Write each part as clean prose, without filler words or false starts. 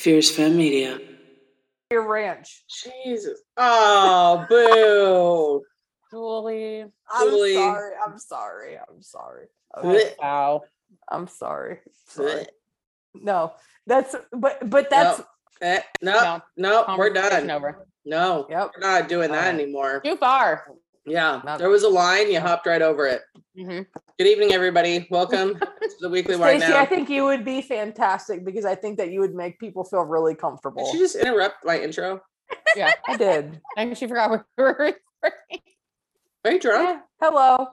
Fierce Femme Media. Your ranch. Jesus. Oh, boo. Julie. I'm sorry. Okay. Wow. I'm sorry. No, that's but that's no, we're done. Over. No, yep. We're not doing that anymore. Too far. Yeah, there was a line. You hopped right over it. Mm-hmm. Good evening, everybody. Welcome to the Weekly Wide Now. I think you would be fantastic because I think that you would make people feel really comfortable. Did you just interrupt my intro? Yeah, I did. And she forgot we were recording. Are you drunk? Yeah. Hello.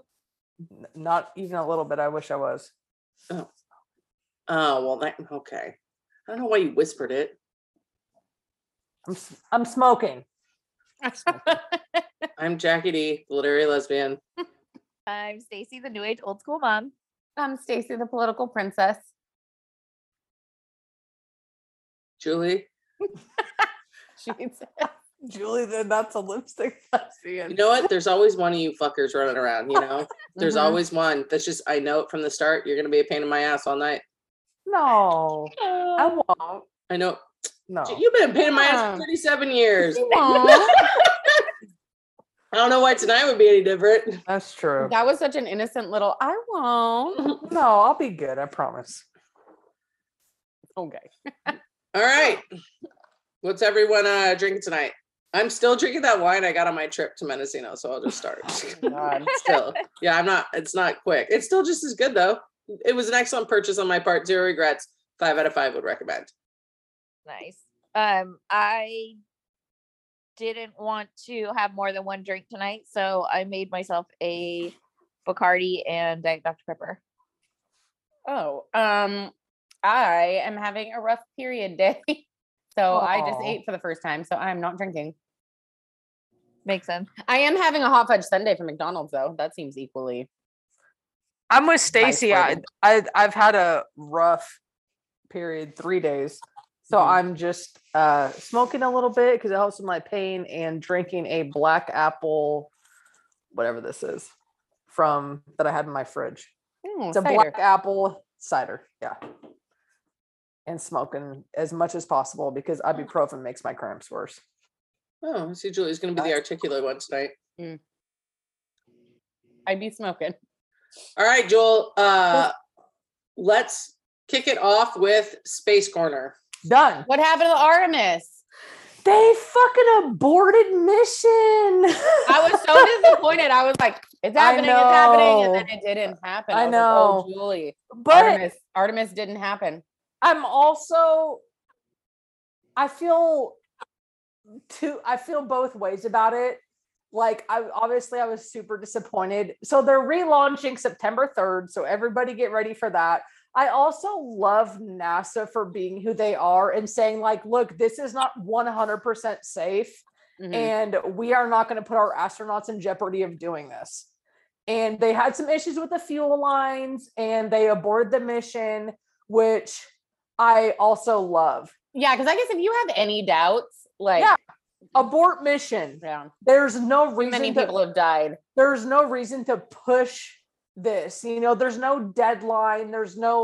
Not even a little bit. I wish I was. Oh, well, okay. I don't know why you whispered it. I'm smoking. I'm Jackie D, the Literary Lesbian. I'm Stacy, the New Age Old School Mom. I'm Stacy, the Political Princess. Julie. Julie, then that's a Lipstick Lesbian. You know what? There's always one of you fuckers running around, you know? There's always one. That's just, I know it from the start. You're going to be a pain in my ass all night. No, I won't. I know. No. You've been a pain in my ass for 37 years. I don't know why tonight would be any different. That's true. That was such an innocent little, I won't. No, I'll be good. I promise. Okay. All right. What's everyone drinking tonight? I'm still drinking that wine I got on my trip to Mendocino, so I'll just start. Oh, God. Still. Yeah, it's not quick. It's still just as good, though. It was an excellent purchase on my part. Zero regrets. 5 out of 5 would recommend. Nice. I didn't want to have more than one drink tonight, so I made myself a Bacardi and Dr Pepper. Oh, I am having a rough period day, so I just ate for the first time, so I'm not drinking. Makes sense. I am having a hot fudge sundae from McDonald's, though. That seems equally. I'm with Stacy. I've had a rough period, 3 days. So I'm just smoking a little bit because it helps with my pain and drinking a black apple, whatever this is, that I had in my fridge. It's cider. A black apple cider. Yeah. And smoking as much as possible because ibuprofen makes my cramps worse. Oh, I see Julie's going to be the articulate one tonight. Mm. I'd be smoking. All right, Joel, let's kick it off with Space Corner. Done. What happened to the Artemis? They fucking aborted mission. I was so disappointed. I was like, it's happening. And then it didn't happen. I know. Like, oh, Julie. But Artemis didn't happen. I feel both ways about it. Like, I was super disappointed. So they're relaunching September 3rd. So everybody get ready for that. I also love NASA for being who they are and saying, like, look, this is not 100% safe. Mm-hmm. And we are not going to put our astronauts in jeopardy of doing this. And they had some issues with the fuel lines and they aborted the mission, which I also love. Yeah, because I guess if you have any doubts, like... Yeah. Abort mission. Yeah. There's no reason. Many people have died. There's no reason to push this. You know, there's no deadline. There's no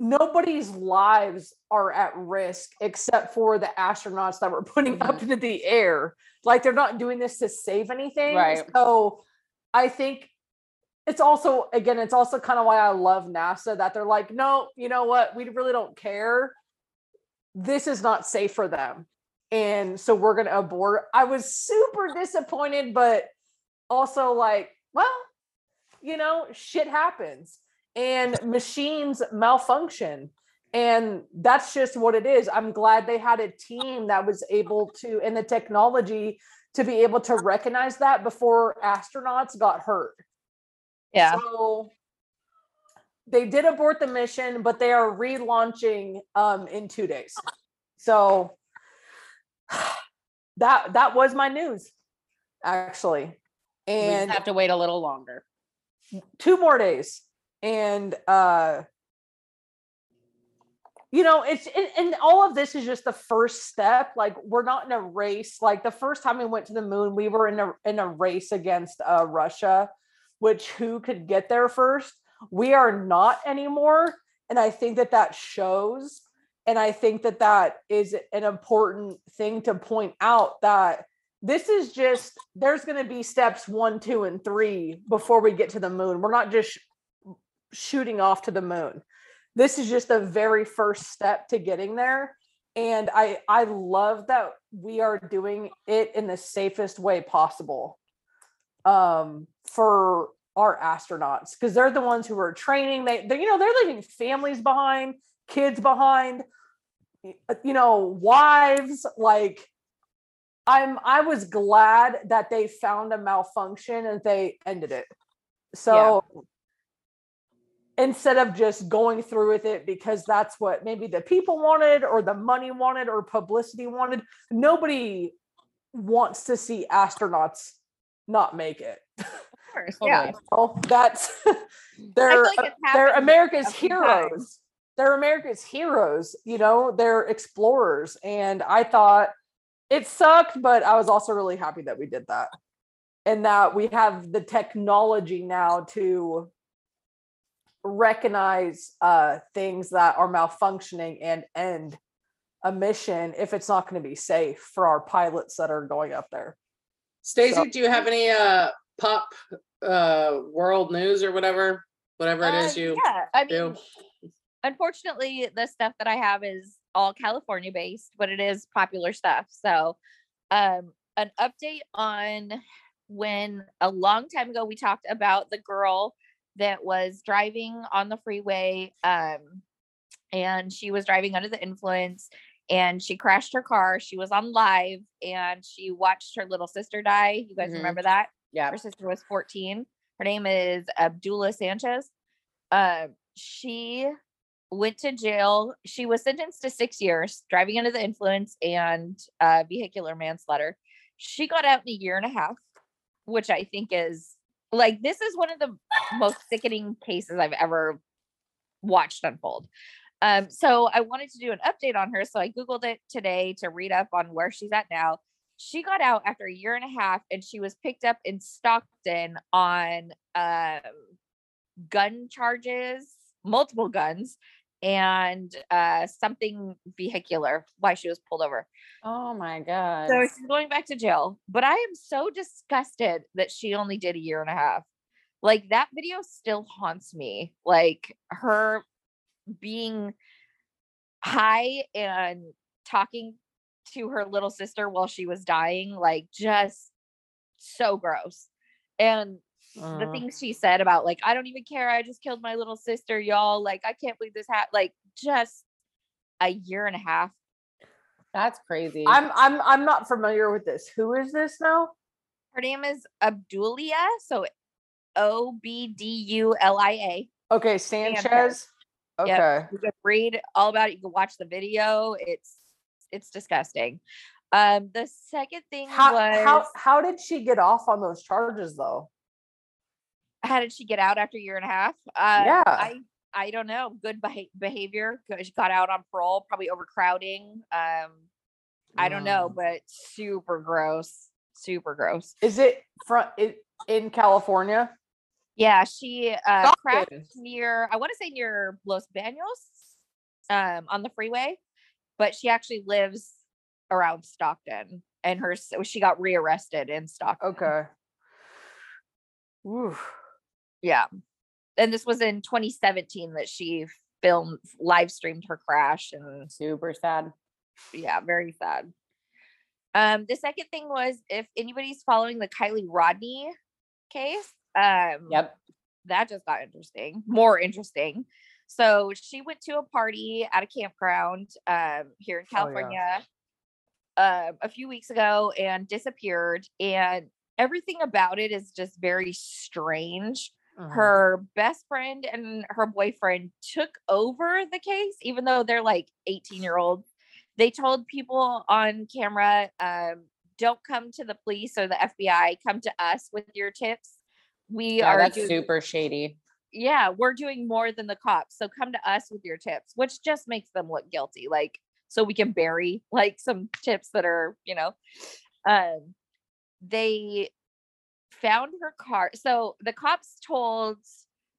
nobody's lives are at risk except for the astronauts that we're putting up into the air. Like, they're not doing this to save anything. Right. So I think it's also kind of why I love NASA, that they're like, no, you know what? We really don't care. This is not safe for them. And so we're going to abort. I was super disappointed, but also like, well, you know, shit happens and machines malfunction. And that's just what it is. I'm glad they had a team that was able to, and the technology to be able to recognize that before astronauts got hurt. Yeah. So they did abort the mission, but they are relaunching in 2 days. So that was my news, actually. And we have to wait a little longer. 2 more days. And you know, it's and all of this is just the first step. Like, we're not in a race. Like, the first time we went to the moon, we were in a race against Russia, who could get there first. We are not anymore. And I think that that shows. And I think that that is an important thing to point out, that this is just, there's going to be steps 1, 2, and 3 before we get to the moon. We're not just shooting off to the moon. This is just the very first step to getting there. And I love that we are doing it in the safest way possible for our astronauts, because they're the ones who are training. They you know, they're leaving families behind, kids behind, you know, wives. Like, I was glad that they found a malfunction and they ended it. So yeah. Instead of just going through with it because that's what maybe the people wanted or the money wanted or publicity wanted, nobody wants to see astronauts not make it. Of course, yeah. Well, that's they're America's heroes. They're America's heroes, you know, they're explorers. And I thought it sucked, but I was also really happy that we did that. And that we have the technology now to recognize things that are malfunctioning and end a mission if it's not going to be safe for our pilots that are going up there. Stacey, so, do you have any pop world news or whatever it is you do? Unfortunately, the stuff that I have is all California based, but it is popular stuff. So an update on when a long time ago, we talked about the girl that was driving on the freeway and she was driving under the influence and she crashed her car. She was on live and she watched her little sister die. You guys remember that? Yeah. Her sister was 14. Her name is Abdullah Sanchez. She went to jail. She was sentenced to 6 years, driving under the influence and vehicular manslaughter. She got out in a 1.5 years, which I think is like, this is one of the most sickening cases I've ever watched unfold. So I wanted to do an update on her. So I Googled it today to read up on where she's at now. She got out after a 1.5 years and she was picked up in Stockton on gun charges, multiple guns, and something vehicular, why she was pulled over. Oh my God. So she's going back to jail, but I am so disgusted that she only did a 1.5 years. Like, that video still haunts me. Like, her being high and talking to her little sister while she was dying, like, just so gross. And the things she said about, like, I don't even care, I just killed my little sister, y'all, like, I can't believe this happened. Like, just a 1.5 years. That's crazy. I'm not familiar with this. Who is this now? Her name is Abdulia, so Obdulia. Okay, Sanchez. Okay. Yep. You can read all about it. You can watch the video. It's disgusting. The second thing was how did she get off on those charges though? How did she get out after a 1.5 years? I don't know. Good behavior. She got out on parole, probably overcrowding. I don't know, but super gross. Super gross. Is it in California? Yeah, she crashed near, I want to say near Los Banos on the freeway, but she actually lives around Stockton and she got rearrested in Stockton. Okay. Ooh. Yeah. And this was in 2017 that she live streamed her crash, and super sad. Yeah. Very sad. The second thing was, if anybody's following the Kiely Rodni case, yep, that just got interesting, more interesting. So she went to a party at a campground, here in California, a few weeks ago and disappeared, and everything about it is just very strange. Her best friend and her boyfriend took over the case, even though they're like 18-year-olds. They told people on camera, don't come to the police or the FBI, come to us with your tips. That's super shady. Yeah, we're doing more than the cops. So come to us with your tips, which just makes them look guilty. Like, so we can bury like some tips that are, you know, they found her car. So the cops told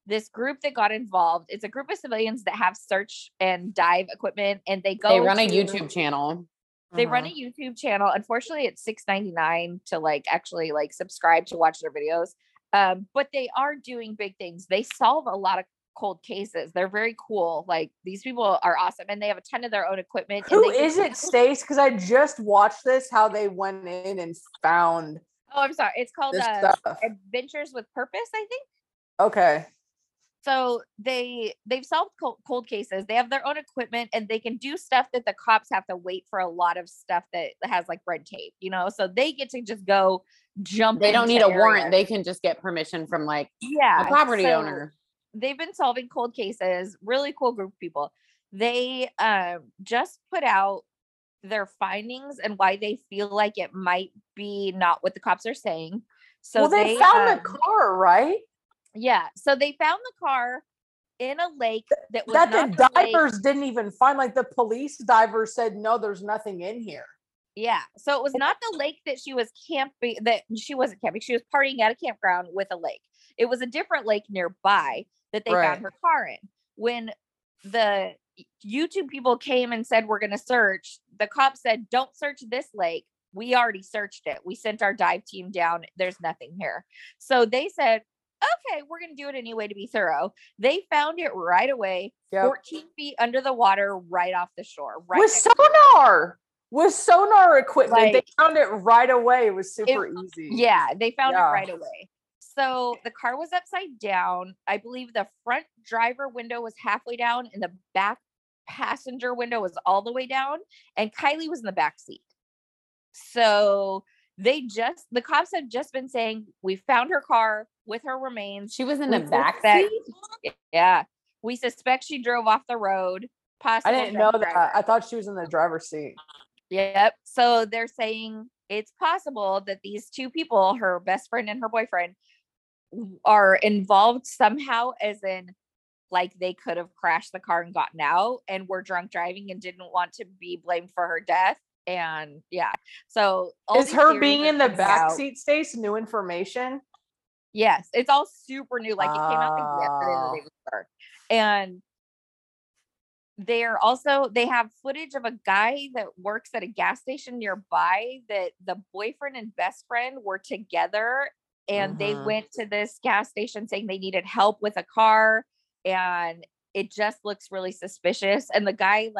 this group that got involved. It's a group of civilians that have search and dive equipment, and they run a YouTube channel. They run a YouTube channel. Unfortunately, it's $6.99 to actually subscribe to watch their videos. But they are doing big things. They solve a lot of cold cases. They're very cool. These people are awesome, and they have a ton of their own equipment. Who is it, Stace? Because I just watched this, how they went in and found. Oh, I'm sorry. It's called Adventures with Purpose, I think. Okay. So they've solved cold cases. They have their own equipment, and they can do stuff that the cops have to wait for, a lot of stuff that has red tape, you know, so they get to just go jump. They don't need a warrant. They can just get permission from a property owner. They've been solving cold cases, really cool group of people. They just put out their findings and why they feel like it might be not what the cops are saying. So they found the car, right? Yeah. So they found the car in a lake that was the divers didn't even find. The police divers said, no, there's nothing in here. Yeah. So it was not the lake that she was camping, that she wasn't camping. She was partying at a campground with a lake. It was a different lake nearby that they found her car in. When the YouTube people came and said, we're going to search, the cops said, don't search this lake. We already searched it. We sent our dive team down. There's nothing here. So they said, okay, we're going to do it anyway to be thorough. They found it right away, 14 feet under the water, right off the shore. Right with sonar! With sonar equipment. They found it right away. It was super easy. Yeah, they found it right away. So the car was upside down. I believe the front driver window was halfway down and the back passenger window was all the way down. And Kiely was in the back seat. So the cops have just been saying, we found her car with her remains. She was in the back seat? Yeah. We suspect she drove off the road. Possibly. I didn't know that. I thought she was in the driver's seat. Yep. So they're saying it's possible that these two people, her best friend and her boyfriend, are involved somehow, as in they could have crashed the car and gotten out and were drunk driving and didn't want to be blamed for her death. And yeah, so is her being in the back seat, Stace, new information? Yes, it's all super new. It came out yesterday, and they have footage of a guy that works at a gas station nearby that the boyfriend and best friend were together, and they went to this gas station saying they needed help with a car, and it just looks really suspicious. And the guy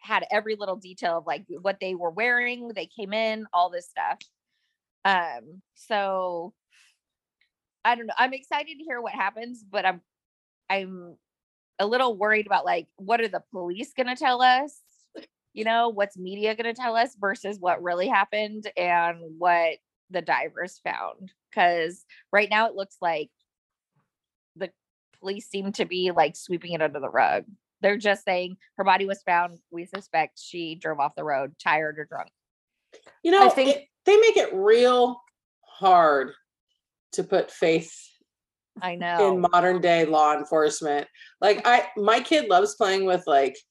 had every little detail of what they were wearing, they came in, all this stuff. So I don't know. I'm excited to hear what happens, but I'm a little worried about what are the police going to tell us? You know, what's media going to tell us versus what really happened and what the divers found. Because right now it looks like the police seem to be sweeping it under the rug. They're just saying her body was found. We suspect she drove off the road, tired or drunk. You know, I think they make it real hard to put faith. I know. In modern day law enforcement, my kid loves playing with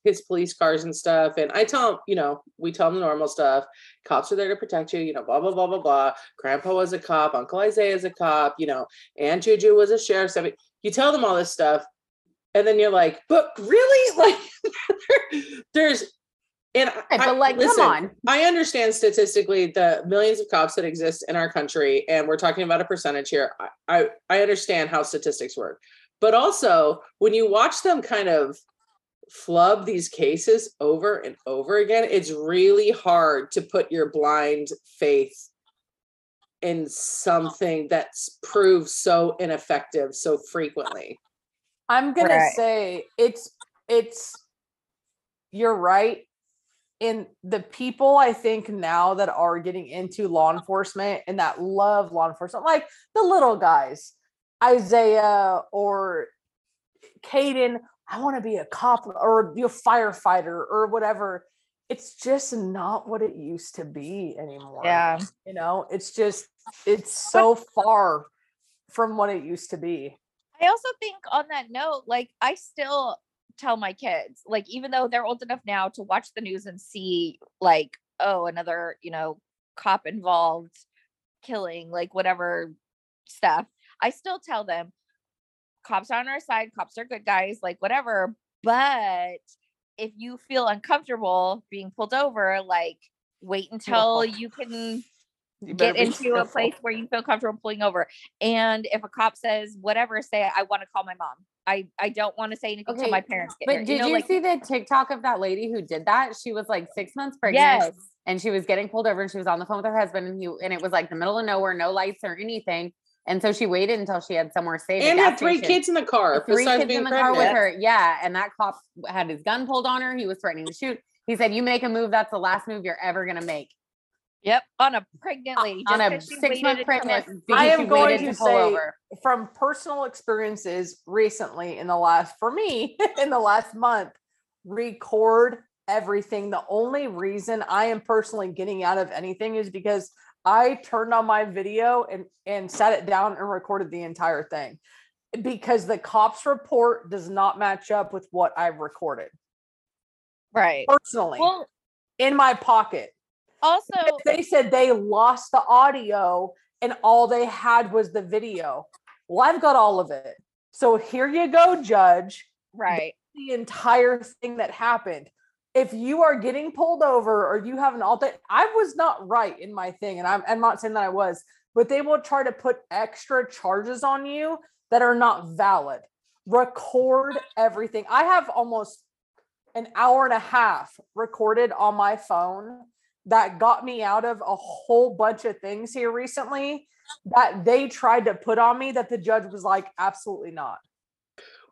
his police cars and stuff, and I tell him, we tell him the normal stuff. Cops are there to protect you, blah blah blah blah blah. Grandpa was a cop. Uncle Isaiah is a cop. Aunt Juju was a sheriff. So you tell them all this stuff. And then you're but really, listen, come on. I understand statistically the millions of cops that exist in our country, and we're talking about a percentage here. I understand how statistics work, but also when you watch them kind of flub these cases over and over again, it's really hard to put your blind faith in something that's proved so ineffective so frequently. I'm going to say it's you're right. In the people, I think now that are getting into law enforcement and that love law enforcement, like the little guys, Isaiah or Caden, I want to be a cop or be a firefighter or whatever. It's just not what it used to be anymore. Yeah. It's so far from what it used to be. I also think on that note, I still tell my kids, even though they're old enough now to watch the news and see another, cop involved killing, whatever stuff. I still tell them cops are on our side, cops are good guys, like whatever. But if you feel uncomfortable being pulled over, like wait until you can get into a place where you feel comfortable pulling over. And if a cop says whatever, say, I want to call my mom. I don't want to say anything to my parents. But here. Did you like, see the TikTok of that lady who did that? She was like 6 months pregnant and she was getting pulled over and she was on the phone with her husband and it was like the middle of nowhere, no lights or anything. And so she waited until she had somewhere safe. And had three kids in the car. Three kids in the car with her. Yeah. And that cop had his gun pulled on her. He was threatening to shoot. He said, you make a move, that's the last move you're ever going to make. Yep. On a pregnant lady. On a 6 month pregnant. I am going to say from personal experiences recently in the last month, record everything. The only reason I am personally getting out of anything is because I turned on my video and sat it down and recorded the entire thing because the cops report does not match up with what I've recorded. Right. Personally, in my pocket. Also, they said they lost the audio and all they had was the video. Well, I've got all of it. So here you go, Judge. Right. The entire thing that happened. If you are getting pulled over or you have an all that, I was not right in my thing. And I'm not saying that I was, but they will try to put extra charges on you that are not valid. Record everything. I have almost an hour and a half recorded on my phone that got me out of a whole bunch of things here recently that they tried to put on me that the judge was like, absolutely not.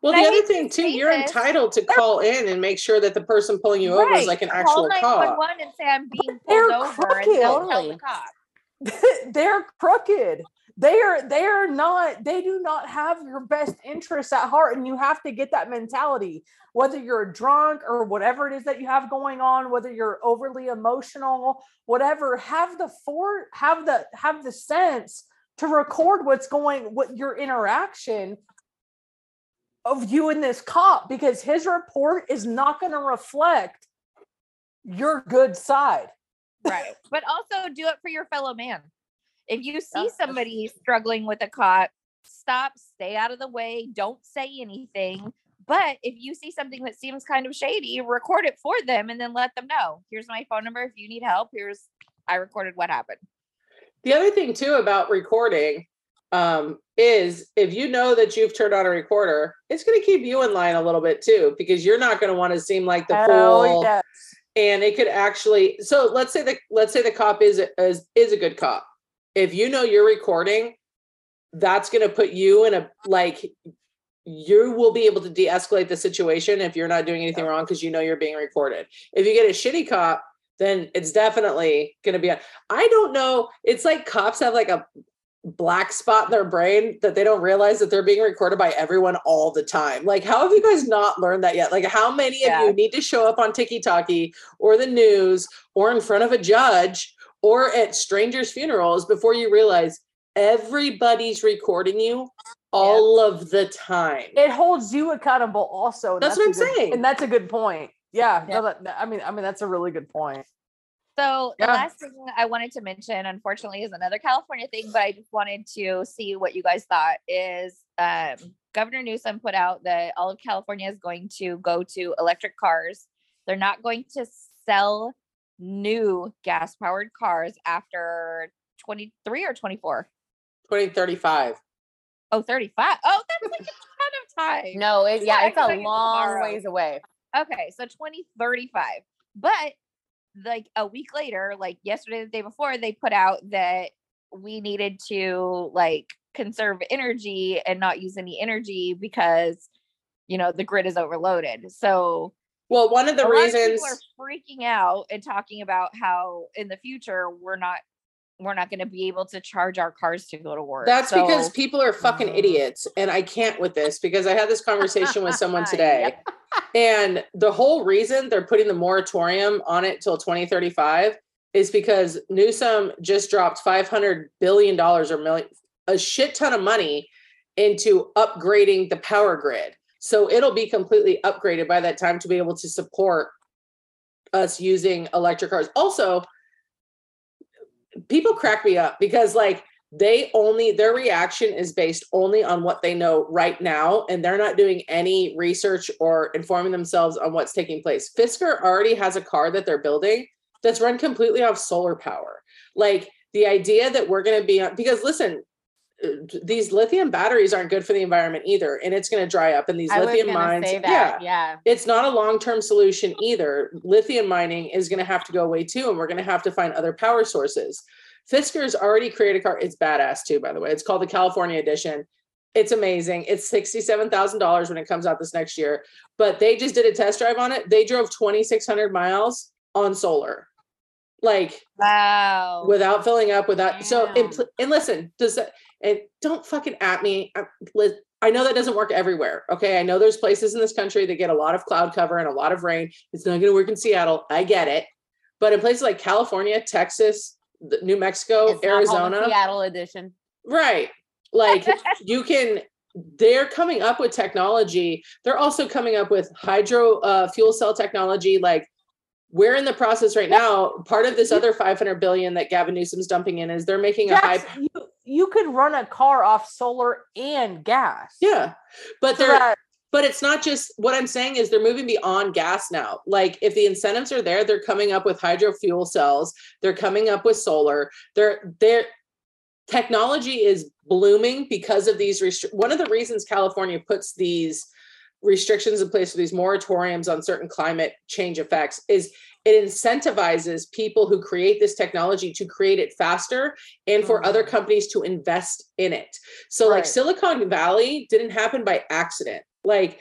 Well, the other thing too, you're entitled to call in and make sure that the person pulling you over is like an actual cop. Call 911 and say I'm being pulled over and don't tell the cop. They're crooked. They are not, they do not have your best interests at heart. And you have to get that mentality, whether you're drunk or whatever it is that you have going on, whether you're overly emotional, whatever, have the sense to record what your interaction of you and this cop, because his report is not going to reflect your good side. Right. But also do it for your fellow man. If you see somebody struggling with a cop, stop, stay out of the way, don't say anything. But if you see something that seems kind of shady, record it for them and then let them know. Here's my phone number. If you need help, I recorded what happened. The other thing too about recording is if you know that you've turned on a recorder, it's going to keep you in line a little bit too, because you're not going to want to seem like the fool. Yes. And it could actually, so let's say the cop is a good cop. If you know you're recording, that's going to put you in a, like, you will be able to de-escalate the situation if you're not doing anything wrong because you know you're being recorded. If you get a shitty cop, then it's definitely going to be, I don't know. It's like cops have like a black spot in their brain that they don't realize that they're being recorded by everyone all the time. Like, how have you guys not learned that yet? Like, how many of you need to show up on Tiki-Taki or the news or in front of a judge or at strangers' funerals before you realize everybody's recording you all of the time? It holds you accountable also. That's what I'm saying. And that's a good point. Yeah. Yeah. No, I mean, that's a really good point. So the last thing I wanted to mention, unfortunately, is another California thing, but I just wanted to see what you guys thought is Governor Newsom put out that all of California is going to go to electric cars. They're not going to sell new gas-powered cars after 23 or 24? 2035. Oh, 35. Oh, that's like a ton of time. No, it's a long ways away. Okay, so 2035. But like a week later, like yesterday, the day before, they put out that we needed to like conserve energy and not use any energy because, you know, the grid is overloaded. So well, one of the reasons people are freaking out and talking about how in the future we're not going to be able to charge our cars to go to work. That's because people are fucking idiots, and I can't with this because I had this conversation with someone today, and the whole reason they're putting the moratorium on it till 2035 is because Newsom just dropped $500 billion a shit ton of money into upgrading the power grid. So it'll be completely upgraded by that time to be able to support us using electric cars. Also, people crack me up because like their reaction is based only on what they know right now, and they're not doing any research or informing themselves on what's taking place. Fisker already has a car that they're building that's run completely off solar power. Like, the idea that we're going to be on, because listen, these lithium batteries aren't good for the environment either, and it's going to dry up. And these lithium mines, it's not a long-term solution either. Lithium mining is going to have to go away too, and we're going to have to find other power sources. Fisker's already created a car. It's badass too, by the way. It's called the California Edition. It's amazing. It's $67,000 when it comes out this next year, but they just did a test drive on it. They drove 2,600 miles on solar. Like, wow. Without filling up, and listen, don't fucking at me. I know that doesn't work everywhere. Okay. I know there's places in this country that get a lot of cloud cover and a lot of rain. It's not going to work in Seattle. I get it. But in places like California, Texas, New Mexico, it's Arizona, Seattle edition, right? Like, they're coming up with technology. They're also coming up with hydro fuel cell technology. Like, we're in the process right now. Part of this other $500 billion that Gavin Newsom's dumping in is they're making you could run a car off solar and gas. Yeah. But it's not just, what I'm saying is they're moving beyond gas now. Like, if the incentives are there, they're coming up with hydro fuel cells. They're coming up with solar. Their technology is blooming because of these. One of the reasons California puts these restrictions in place for these moratoriums on certain climate change effects is it incentivizes people who create this technology to create it faster and for other companies to invest in it. So like Silicon Valley didn't happen by accident. Like,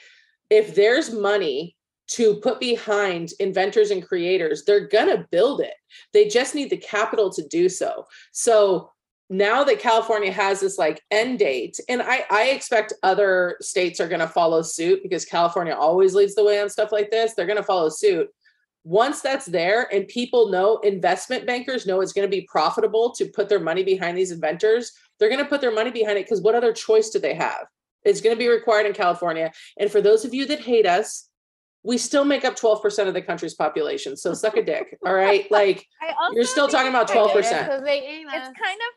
if there's money to put behind inventors and creators, they're going to build it. They just need the capital to do so. So now that California has this like end date, and I expect other states are going to follow suit because California always leads the way on stuff like this. They're going to follow suit. Once that's there and people know, investment bankers know it's going to be profitable to put their money behind these inventors, they're going to put their money behind it because what other choice do they have? It's going to be required in California. And for those of you that hate us, we still make up 12% of the country's population. So suck a dick. All right. Like, you're still talking about 12%. It's kind of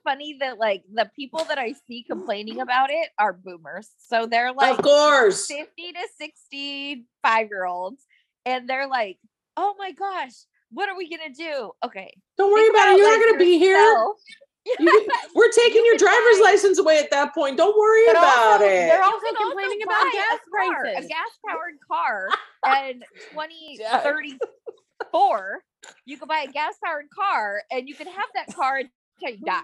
funny that like the people that I see complaining about it are boomers. So they're like, of course, 50 to 65-year-olds. And they're like, oh my gosh, what are we going to do? Okay. Don't worry about it. You're not going to be here. We're taking your driver's license away at that point. Don't worry about it. They're also complaining about gas prices. A gas-powered car in 2034, you can buy a gas-powered car and you can have that car until you die.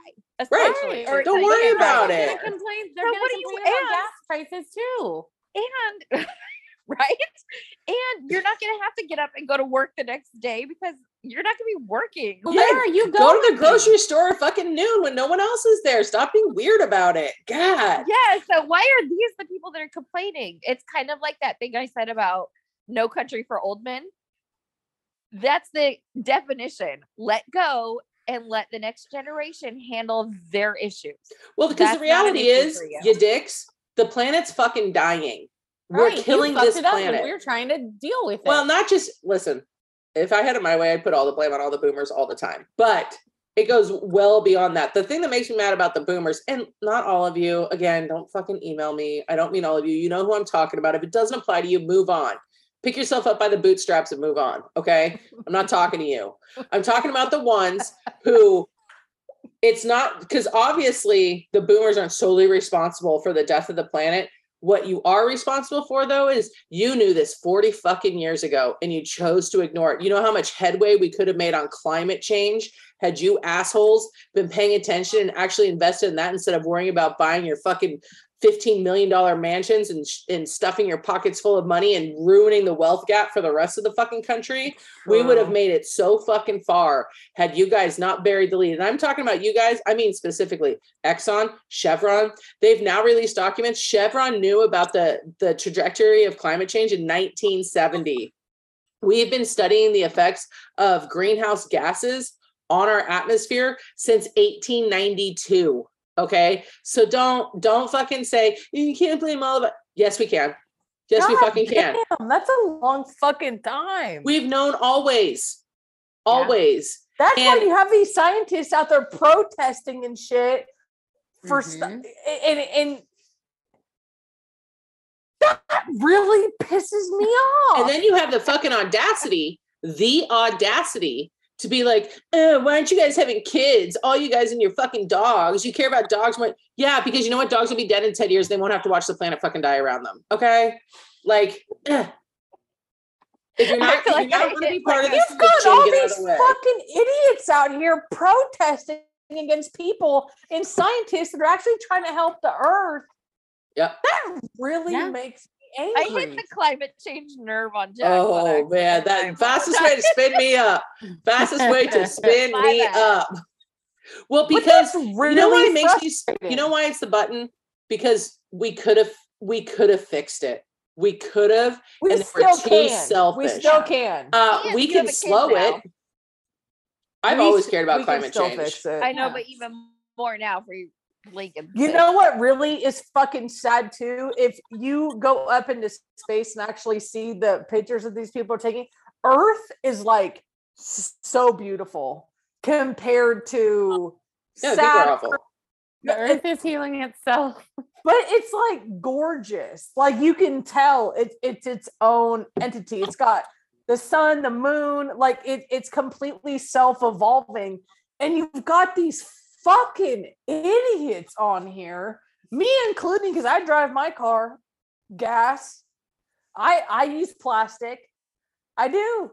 Right. Or don't worry about it. They're going to complain about gas prices too. And and you're not going to have to get up and go to work the next day because you're not going to be working. Yeah, where are you going? Go to the grocery store at fucking noon when no one else is there. Stop being weird about it. God. Yeah. So why are these the people that are complaining? It's kind of like that thing I said about No Country for Old Men. That's the definition. Let go and let the next generation handle their issues. Well, because the reality is, you dicks, the planet's fucking dying. We're killing this planet. We're trying to deal with it. Well, not just, listen, if I had it my way, I'd put all the blame on all the boomers all the time. But it goes well beyond that. The thing that makes me mad about the boomers, and not all of you, again, don't fucking email me. I don't mean all of you. You know who I'm talking about. If it doesn't apply to you, move on. Pick yourself up by the bootstraps and move on. Okay. I'm not talking to you. I'm talking about the ones who... It's not, because obviously the boomers aren't solely responsible for the death of the planet. What you are responsible for, though, is you knew this 40 fucking years ago and you chose to ignore it. You know how much headway we could have made on climate change had you assholes been paying attention and actually invested in that instead of worrying about buying your fucking $15 million mansions and stuffing your pockets full of money and ruining the wealth gap for the rest of the fucking country. We would have made it so fucking far had you guys not buried the lead. And I'm talking about you guys. I mean, specifically Exxon, Chevron. They've now released documents. Chevron knew about the trajectory of climate change in 1970. We've been studying the effects of greenhouse gases on our atmosphere since 1892. Okay, so don't fucking say you can't blame all of it. Yes, we can. Yes, we fucking can. Damn, that's a long fucking time. We've known always. Yeah. That's why you have these scientists out there protesting and shit for and that really pisses me off. And then you have the fucking audacity, to be like, why aren't you guys having kids? All you guys and your fucking dogs. You care about dogs more. Yeah, because you know what? Dogs will be dead in 10 years. They won't have to watch the planet fucking die around them. Okay? Like, if you're not, like, you don't want to be part of this. You've got all these fucking idiots out here protesting against people and scientists that are actually trying to help the earth. Yeah. That really makes me angry. I hit the climate change nerve on Jack. Oh man, that fastest way to spin me up. Well, because really, you know why it makes you, you know why it's the button? Because we could have fixed it. We could have, and we're too selfish. We still can. We can slow it. I've always cared about climate change. I know, but even more now for you. Lincoln. You know what really is fucking sad too? If you go up into space and actually see the pictures that these people are taking, Earth is like so beautiful compared to Saturn. The Earth is healing itself. But it's like gorgeous. Like you can tell it's its own entity. It's got the sun, the moon, like it's completely self-evolving. And you've got these fucking idiots on here, me including, because I drive my car gas. I use plastic. I do.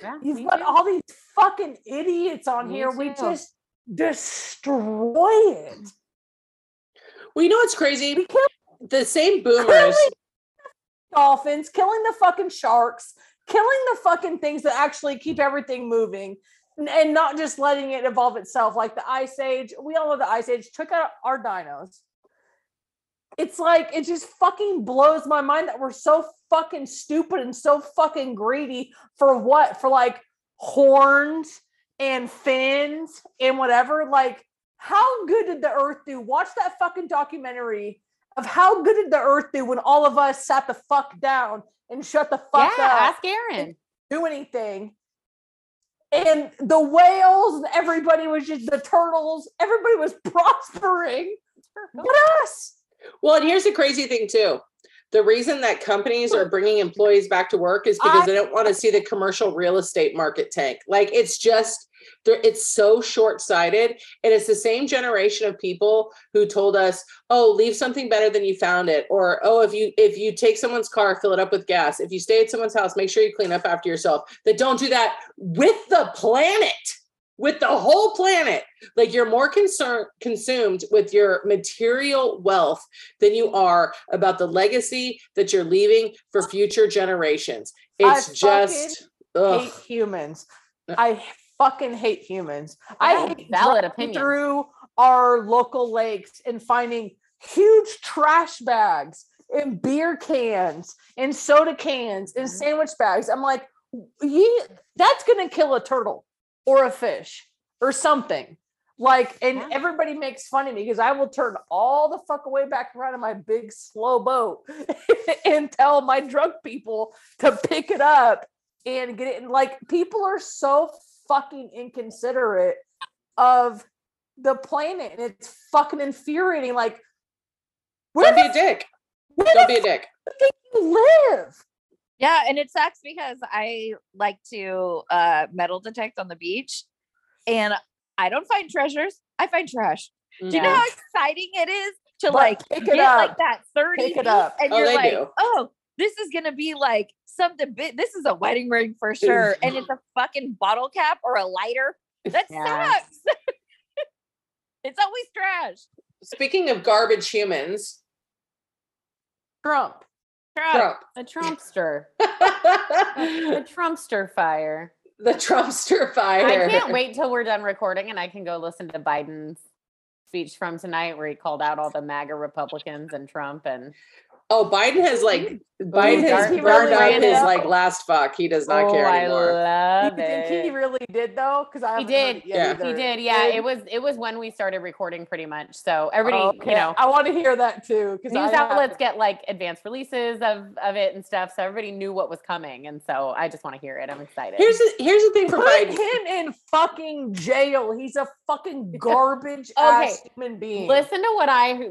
Yeah, you've got all these fucking idiots on here. We just destroy it. Well, you know what's crazy? We kill the same boomers, dolphins, killing the fucking sharks, killing the fucking things that actually keep everything moving. And not just letting it evolve itself, like the Ice Age. We all know the Ice Age took out our dinos. It's like, it just fucking blows my mind that we're so fucking stupid and so fucking greedy for what? For like horns and fins and whatever. Like, how good did the Earth do? Watch that fucking documentary of how good did the Earth do when all of us sat the fuck down and shut the fuck up. Yeah, ask Aaron. Do anything. And the whales, everybody was just, the turtles, everybody was prospering. But us. Well, and here's the crazy thing too. The reason that companies are bringing employees back to work is because they don't want to see the commercial real estate market tank. Like it's just, it's so short-sighted. And it's the same generation of people who told us, oh, leave something better than you found it. Or, oh, if you take someone's car, fill it up with gas. If you stay at someone's house, make sure you clean up after yourself. That don't do that with the planet, with the whole planet. Like you're more consumed with your material wealth than you are about the legacy that you're leaving for future generations. It's hate humans. I fucking hate humans. I hate valid opinion through our local lakes and finding huge trash bags and beer cans and soda cans and sandwich bags. I'm like, that's going to kill a turtle. Or a fish or something like, and everybody makes fun of me because I will turn all the fuck away back around in my big slow boat and tell my drunk people to pick it up and get it. And like, people are so fucking inconsiderate of the planet and it's fucking infuriating. Like, don't be a dick. Don't be a dick. Where do you live? Yeah, and it sucks because I like to metal detect on the beach, and I don't find treasures. I find trash. No. Do you know how exciting it is to pick it up like that 30 pick it up. And you're like, oh, this is gonna be like something big. This is a wedding ring for sure, and it's a fucking bottle cap or a lighter. That sucks. It's always trash. Speaking of garbage humans, Trump. A Trumpster. The Trumpster Fire. The Trumpster Fire. I can't wait till we're done recording and I can go listen to Biden's speech from tonight where he called out all the MAGA Republicans and Trump and Oh, Biden has like, Biden has burned up his like last fuck. He does not care anymore. I love it. He really did though, because I did. Yeah, he did. Yeah, it was when we started recording pretty much. So everybody, you know, I want to hear that too because news outlets get like advanced releases of it and stuff. So everybody knew what was coming, and so I just want to hear it. I'm excited. Here's the thing for Biden: put him in fucking jail. He's a fucking garbage ass human being. Listen to what I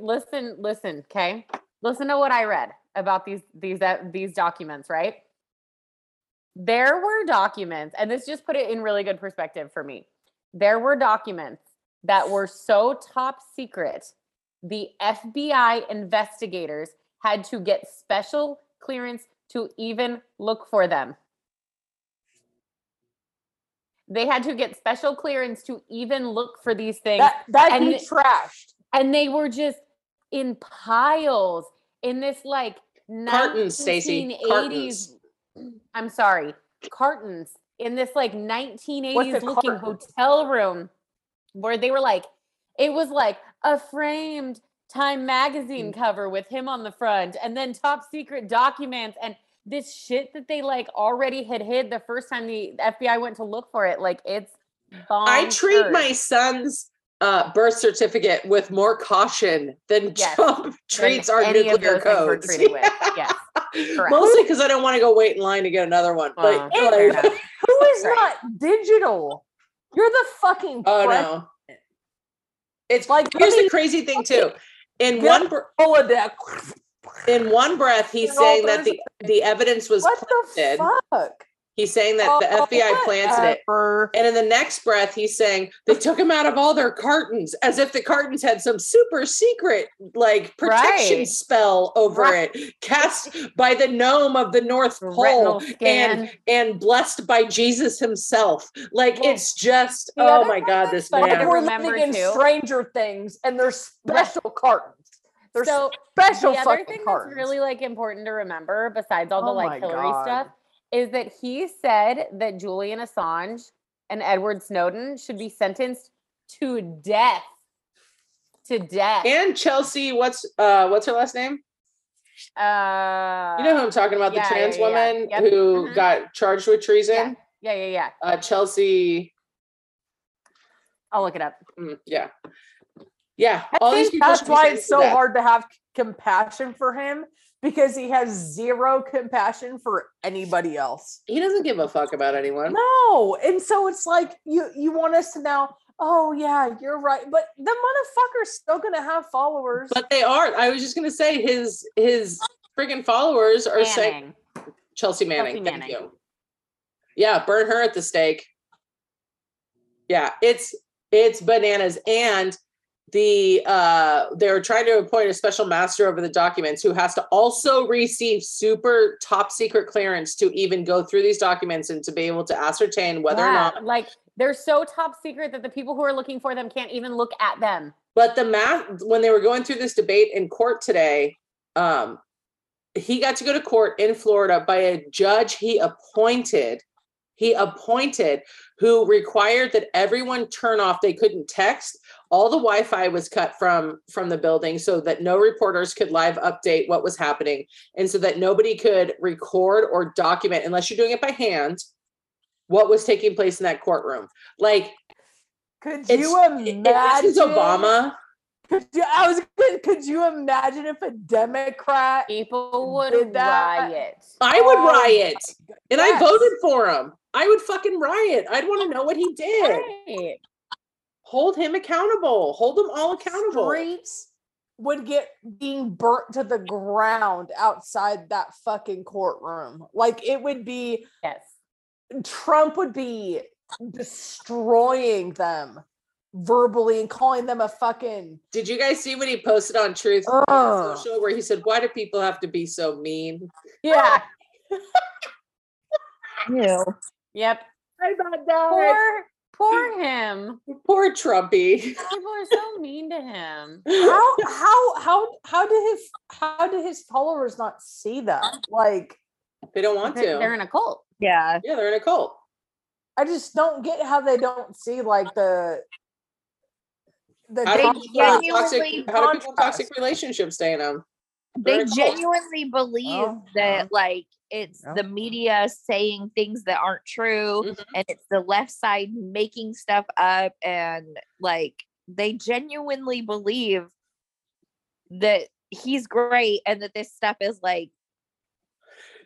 read about these documents, right? There were documents, and this just put it in really good perspective for me. There were documents that were so top secret, the FBI investigators had to get special clearance to even look for them. They had to get special clearance to even look for these things. That he trashed. And they were just in piles in this like cartons, 1980s Stacey. Cartons. I'm sorry, cartons in this like 1980s looking hotel room where they were like, it was like a framed Time magazine cover with him on the front and then top secret documents and this shit that they like already had hid the first time the FBI went to look for it. Like it's I treat my son's birth certificate with more caution than Trump treats our nuclear codes. Yes. Mostly because I don't want to go wait in line to get another one. But who is not digital? You're the fucking president. No. It's like here's the crazy thing too. In one breath, he's saying that the evidence was planted. What the fuck? He's saying that the FBI planted it. And in the next breath, he's saying they took him out of all their cartons as if the cartons had some super secret, like protection spell over it cast by the gnome of the North Pole and blessed by Jesus himself. Like it's just, oh my God, this man. We're living in Stranger Things and they're special cartons. They're so special fucking cartons. The other thing that's really like important to remember besides all the like Hillary stuff is that he said that Julian Assange and Edward Snowden should be sentenced to death. To death. And Chelsea, what's her last name? You know who I'm talking about, the trans woman who got charged with treason? Yeah. Chelsea. I'll look it up. Yeah. I think that's why it's so hard to have compassion for him. Because he has zero compassion for anybody else. He doesn't give a fuck about anyone. No. And so it's like, you want us to now, oh yeah, you're right. But the motherfucker's still going to have followers. But they are. I was just going to say his friggin' followers are saying, Chelsea Manning, thank you. Yeah, burn her at the stake. Yeah, it's bananas. And they're trying to appoint a special master over the documents who has to also receive super top secret clearance to even go through these documents and to be able to ascertain whether or not like they're so top secret that the people who are looking for them can't even look at them. But when they were going through this debate in court today, he got to go to court in Florida by a judge he appointed who required that everyone turn off. They couldn't text. All the Wi-Fi was cut from the building so that no reporters could live update what was happening. And so that nobody could record or document, unless you're doing it by hand, what was taking place in that courtroom. Like, could you imagine? This is Obama. Could you imagine if a Democrat people would riot? I would riot. And I voted for him. I would fucking riot. I'd want to know what he did. Right. Hold him accountable. Hold them all accountable. Streets would get being burnt to the ground outside that fucking courtroom. Like it would be, Trump would be destroying them verbally and calling them a fucking. Did you guys see what he posted on Truth Social where he said, "Why do people have to be so mean?" Yeah. Ew. Yep. I thought that. Poor him. Poor Trumpy. People are so mean to him. How do his followers not see that? Like they don't want to. They're in a cult. Yeah. Yeah, they're in a cult. I just don't get how they don't see like the toxic relationships stay in them. They genuinely believe that like it's the media saying things that aren't true, and it's the left side making stuff up, and like they genuinely believe that he's great and that this stuff is like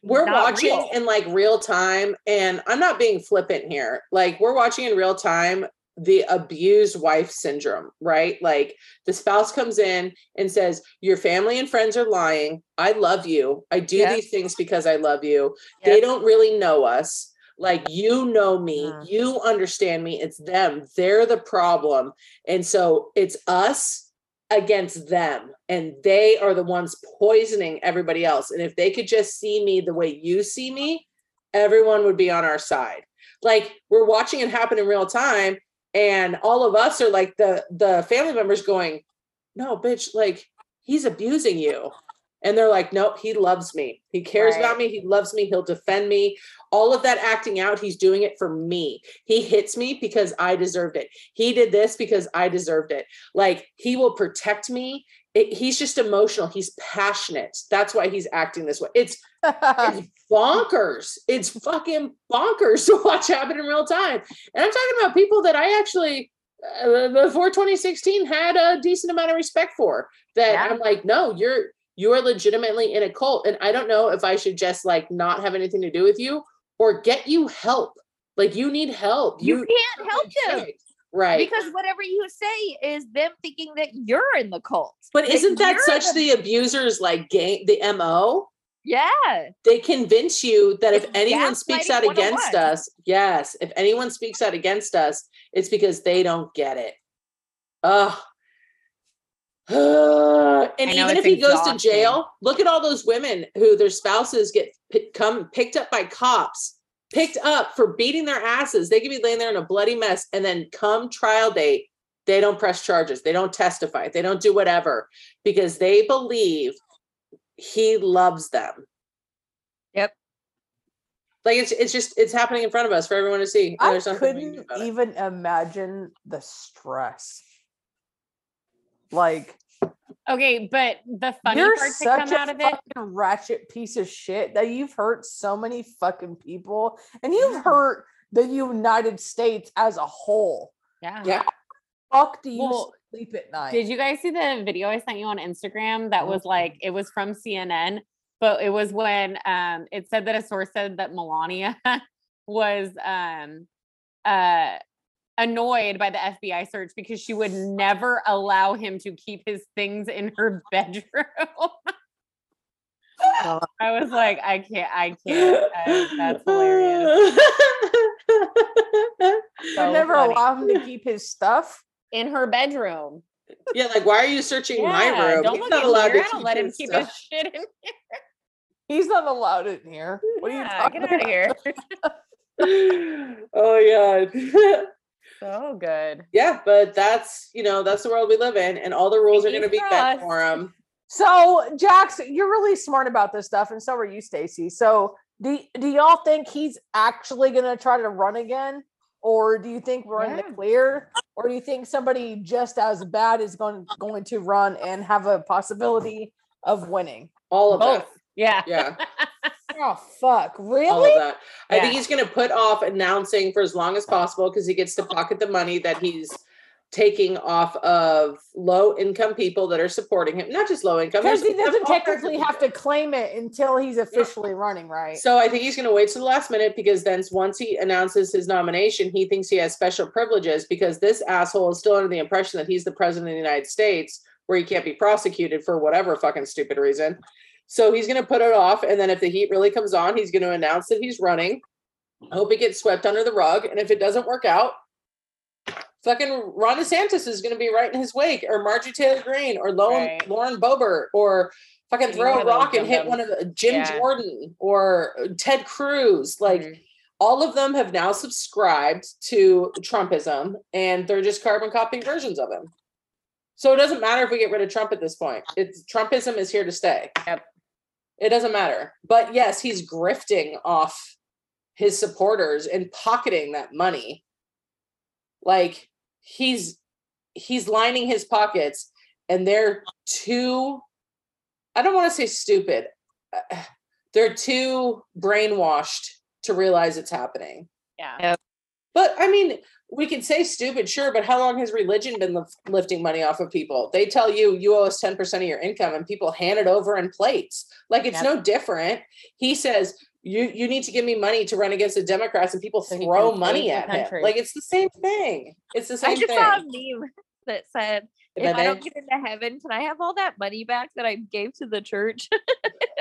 we're watching real. In like real time. And I'm not being flippant here. Like we're watching in real time the abused wife syndrome, right? Like the spouse comes in and says, your family and friends are lying. I love you. I do these things because I love you. They don't really know us. Like, you know me, you understand me. It's them. They're the problem. And so it's us against them. And they are the ones poisoning everybody else. And if they could just see me the way you see me, everyone would be on our side. Like we're watching it happen in real time. And all of us are like the family members going, no, bitch, like he's abusing you. And they're like, nope, he loves me. He cares about me. He loves me. He'll defend me. All of that acting out, he's doing it for me. He hits me because I deserved it. He did this because I deserved it. Like he will protect me. He's just emotional. He's passionate. That's why he's acting this way. It's bonkers. It's fucking bonkers to watch happen in real time. And I'm talking about people that I actually, before 2016, had a decent amount of respect for. That I'm like, no, you are legitimately in a cult. And I don't know if I should just like not have anything to do with you or get you help. Like you need help. You can't help them. Right. Because whatever you say is them thinking that you're in the cult. But isn't that such the abuser's like game, the MO? Yeah. They convince you that if anyone speaks out against us, if anyone speaks out against us, it's because they don't get it. Ugh. And even if he goes to jail, look at all those women who their spouses get picked up by cops, picked up for beating their asses. They could be laying there in a bloody mess, and then come trial date, they don't press charges. They don't testify. They don't do whatever because they believe he loves them. Yep. Like it's happening in front of us for everyone to see. I couldn't even imagine the stress. Like, okay, but the funny parts that come out of it, ratchet piece of shit that you've hurt so many fucking people, and you've hurt the United States as a whole. Yeah. How the fuck do you sleep at night? Did you guys see the video I sent you on Instagram? That was like it was from CNN, but it was when it said that a source said that Melania was annoyed by the FBI search because she would never allow him to keep his things in her bedroom. I was like, I can't. That's hilarious. So never allow him to keep his stuff in her bedroom. Yeah, like why are you searching my room? Don't He's not allowed to keep let him keep stuff. His shit in here. He's not allowed in here. What are you talking about? Get out of here. Oh yeah. So good. Yeah, but that's, you know, that's the world we live in, and all the rules are going to be bent for them. So, Jax, you're really smart about this stuff, and so are you, Stacey. So, do y'all think he's actually going to try to run again, or do you think we're in the clear, or do you think somebody just as bad is going to run and have a possibility of winning? All of both. Yeah. Oh fuck! Really? All of that. I think he's going to put off announcing for as long as possible because he gets to pocket the money that he's taking off of low-income people that are supporting him. Not just low-income. Because he doesn't technically have to claim it until he's officially running, right? So I think he's going to wait to the last minute because then once he announces his nomination, he thinks he has special privileges because this asshole is still under the impression that he's the president of the United States, where he can't be prosecuted for whatever fucking stupid reason. So he's going to put it off. And then if the heat really comes on, he's going to announce that he's running. I hope it gets swept under the rug. And if it doesn't work out, fucking Ron DeSantis is going to be right in his wake, or Marjorie Taylor Greene, or Lauren Boebert, or fucking throw a rock and hit one of the Jim Jordan or Ted Cruz. Like all of them have now subscribed to Trumpism, and they're just carbon copying versions of him. So it doesn't matter if we get rid of Trump at this point. Trumpism is here to stay. Yep. It doesn't matter. But yes, he's grifting off his supporters and pocketing that money. Like he's lining his pockets, and they're too I don't want to say stupid. They're too brainwashed to realize it's happening. Yeah. But I mean, we can say stupid, sure, but how long has religion been lifting money off of people? They tell you, you owe us 10% of your income, and people hand it over in plates. Like, it's no different. He says, you need to give me money to run against the Democrats, and people throw money at him. Like, it's the same thing. It's the same thing. I just saw a meme that said, if I don't get into heaven, can I have all that money back that I gave to the church?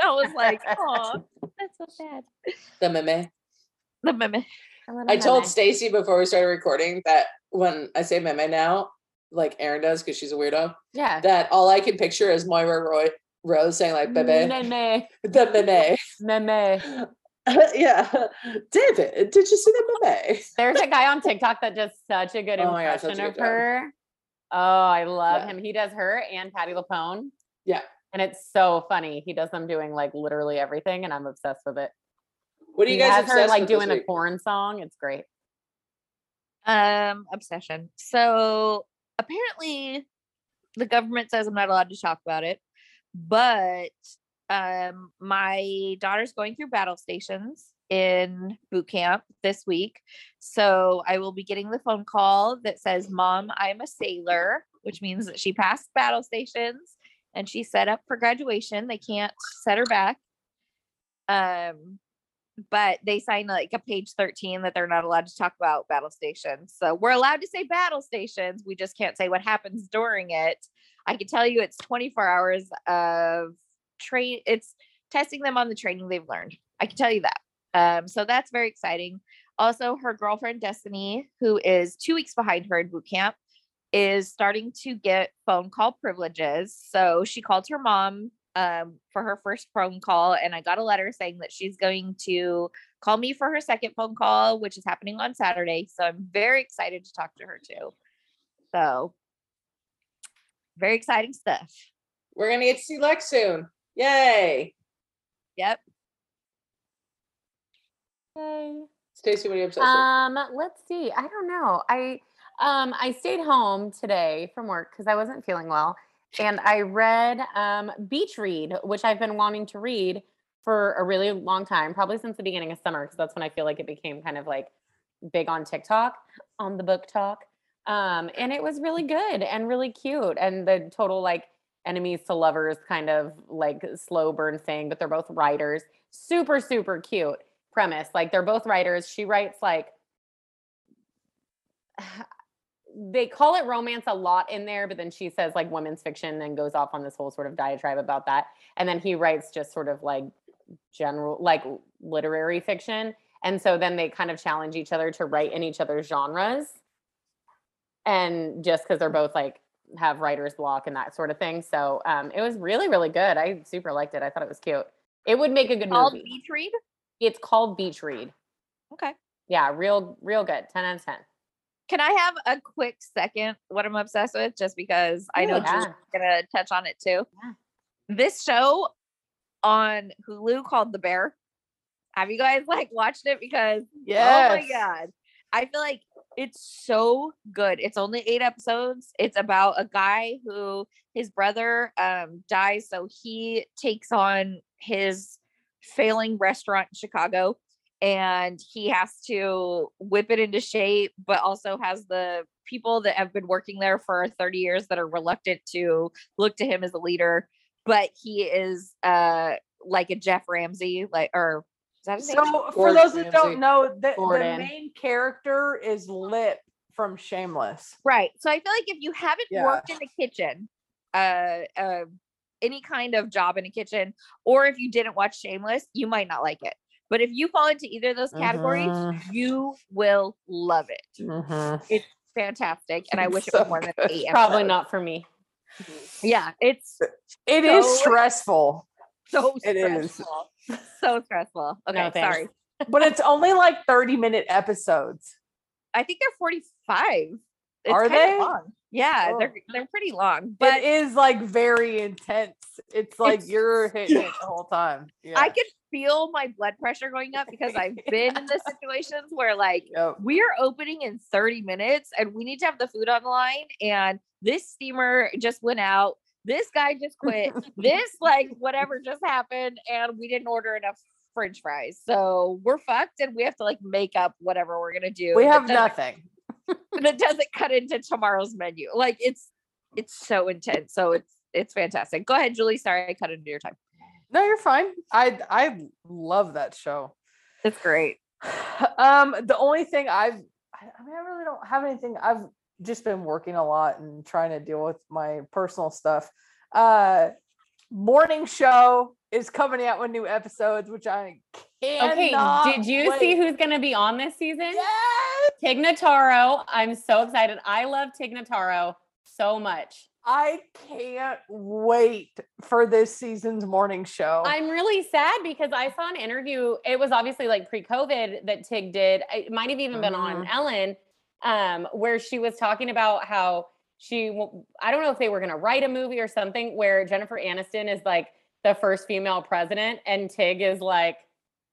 I was like, oh, that's so sad. The meme. I told Stacy before we started recording that when I say meme now, like Erin does because she's a weirdo. Yeah. That all I can picture is Moira Rose saying like bebe. Meme. The meme. Meme. Yeah. David, did you see the meme? There's a guy on TikTok that does such a good impression of her. Oh, I love him. He does her and Patti LuPone. Yeah. And it's so funny. He does them doing like literally everything, and I'm obsessed with it. What are you guys obsessed with? Like doing a porn song. It's great. Obsession. So apparently the government says I'm not allowed to talk about it, but my daughter's going through battle stations in boot camp this week. So I will be getting the phone call that says, Mom, I'm a sailor, which means that she passed battle stations and she's set up for graduation. They can't set her back. But they signed like a page 13 that they're not allowed to talk about battle stations. So we're allowed to say battle stations. We just can't say what happens during it. I can tell you it's 24 hours of train. It's testing them on the training they've learned. I can tell you that. So that's very exciting. Also, her girlfriend, Destiny, who is 2 weeks behind her in boot camp, is starting to get phone call privileges. So she called her mom for her first phone call, and I got a letter saying that she's going to call me for her second phone call, which is happening on Saturday. So I'm very excited to talk to her too. So very exciting stuff. We're gonna get to see Lex soon. Yay. Yep. Yay. Stacey, what are you obsessed with? Let's see. I don't know. I stayed home today from work because I wasn't feeling well. And I read Beach Read, which I've been wanting to read for a really long time, probably since the beginning of summer, because that's when I feel like it became kind of like big on TikTok, on the book talk. And it was really good and really cute. And the total like enemies to lovers kind of like slow burn thing, but they're both writers. Super, super cute premise. Like they're both writers. She writes like... they call it romance a lot in there, but then she says like women's fiction and goes off on this whole sort of diatribe about that. And then he writes just sort of like general, like literary fiction. And so then they kind of challenge each other to write in each other's genres. And just because they're both like have writer's block and that sort of thing. So it was really, really good. I super liked it. I thought it was cute. It would make a good movie. Beach Read? It's called Beach Read. Okay. Yeah. Real, real good. 10 out of 10. Can I have a quick second what I'm obsessed with, just because I know Julie's gonna touch on it too. Yeah. This show on Hulu called The Bear. Have you guys like watched it? Because oh my God, I feel like it's so good. It's only 8 episodes. It's about a guy who his brother dies. So he takes on his failing restaurant in Chicago. And he has to whip it into shape, but also has the people that have been working there for 30 years that are reluctant to look to him as a leader. But he is like a Jeff Ramsey, like, or is that his name? So for those that don't know, the main character is Lip from Shameless. Right. So I feel like if you haven't worked in a kitchen, any kind of job in a kitchen, or if you didn't watch Shameless, you might not like it. But if you fall into either of those categories, you will love it. It's fantastic. And I wish it was more than 8 episodes. Probably not for me. Yeah, it is stressful. So stressful. It is. So stressful. Okay, no, sorry. But it's only like 30-minute episodes. I think they're 45. It's Are they? Long. Yeah, they're pretty long. But it is like very intense. It's like you're hitting it the whole time. Yeah. I could feel my blood pressure going up because I've been in the situations where like we are opening in 30 minutes and we need to have the food on the line. And this steamer just went out. this guy just quit, this like whatever just happened, and we didn't order enough French fries, so we're fucked, and we have to like make up whatever we're gonna do. We have nothing, and it doesn't cut into tomorrow's menu. Like it's so intense. So it's fantastic. Go ahead, Julie. Sorry, I cut into your time. No, you're fine. I love that show. It's great. The only thing I really don't have anything. I've just been working a lot and trying to deal with my personal stuff. Morning Show is coming out with new episodes, which I cannot. Okay, did you see who's going to be on this season? Yes! Tig Notaro. I'm so excited. I love Tig Notaro so much. I can't wait for this season's Morning Show. I'm really sad because I saw an interview. It was obviously like pre-COVID that Tig did. It might have even been on Ellen, where she was talking about how I don't know if they were going to write a movie or something where Jennifer Aniston is like the first female president and Tig is like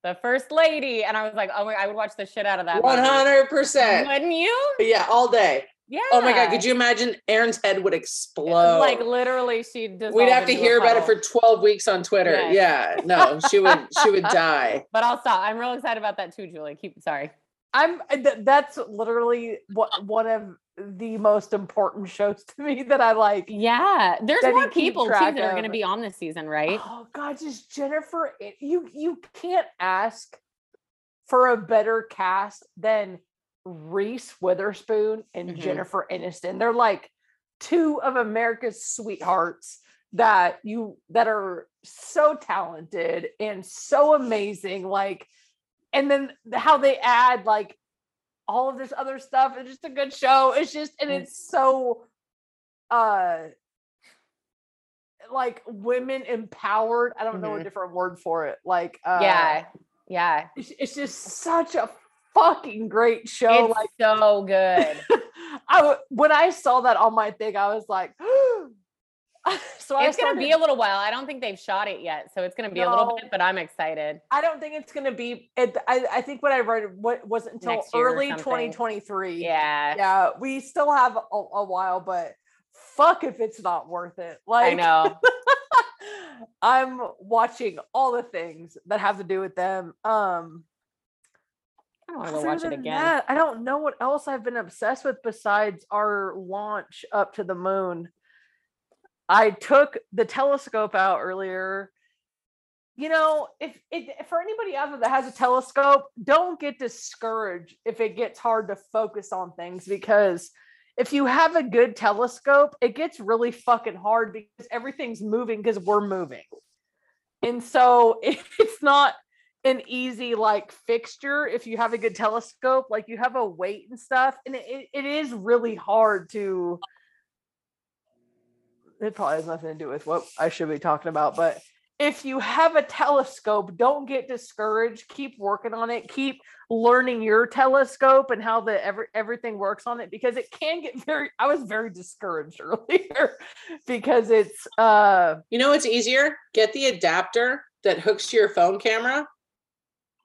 the first lady. And I was like, oh my, I would watch the shit out of that. 100%. Wouldn't you? Yeah. All day. Yeah. Oh my God. Could you imagine? Aaron's head would explode. Like literally we'd have to hear about it for 12 weeks on Twitter. Yeah. Yeah. No, she would die. But I'll stop. I'm real excited about that too, Julie. Sorry. That's literally one of the most important shows to me that I like. Yeah. There's more people too that are going to be on this season, right? Oh God. Just Jennifer. You can't ask for a better cast than Reese Witherspoon and Jennifer Aniston. They're like two of America's sweethearts that are so talented and so amazing. Like, and then how they add like all of this other stuff. It's just a good show. It's so like women empowered. I don't know a different word for it. Like, yeah. It's just such a fucking great show. It's like so good. When I saw that on my thing, I was like, it's gonna be a little while. I don't think they've shot it yet, so it's gonna be a little bit, but I'm excited. I don't think it's gonna be I think what I read wasn't until early 2023. Yeah, we still have a while, but fuck if it's not worth it. Like, I know. I'm watching all the things that have to do with them. I don't want to watch it again. That, I don't know what else I've been obsessed with besides our launch up to the moon. I took the telescope out earlier. You know, if for anybody out there that has a telescope, don't get discouraged if it gets hard to focus on things, because if you have a good telescope, it gets really fucking hard because everything's moving because we're moving. And so it's not an easy like fixture. If you have a good telescope, like you have a weight and stuff, and it is really hard to. It probably has nothing to do with what I should be talking about, but if you have a telescope, don't get discouraged. Keep working on it. Keep learning your telescope and how the everything works on it, because it can get I was very discouraged earlier because it's you know what's easier? Get the adapter that hooks to your phone camera,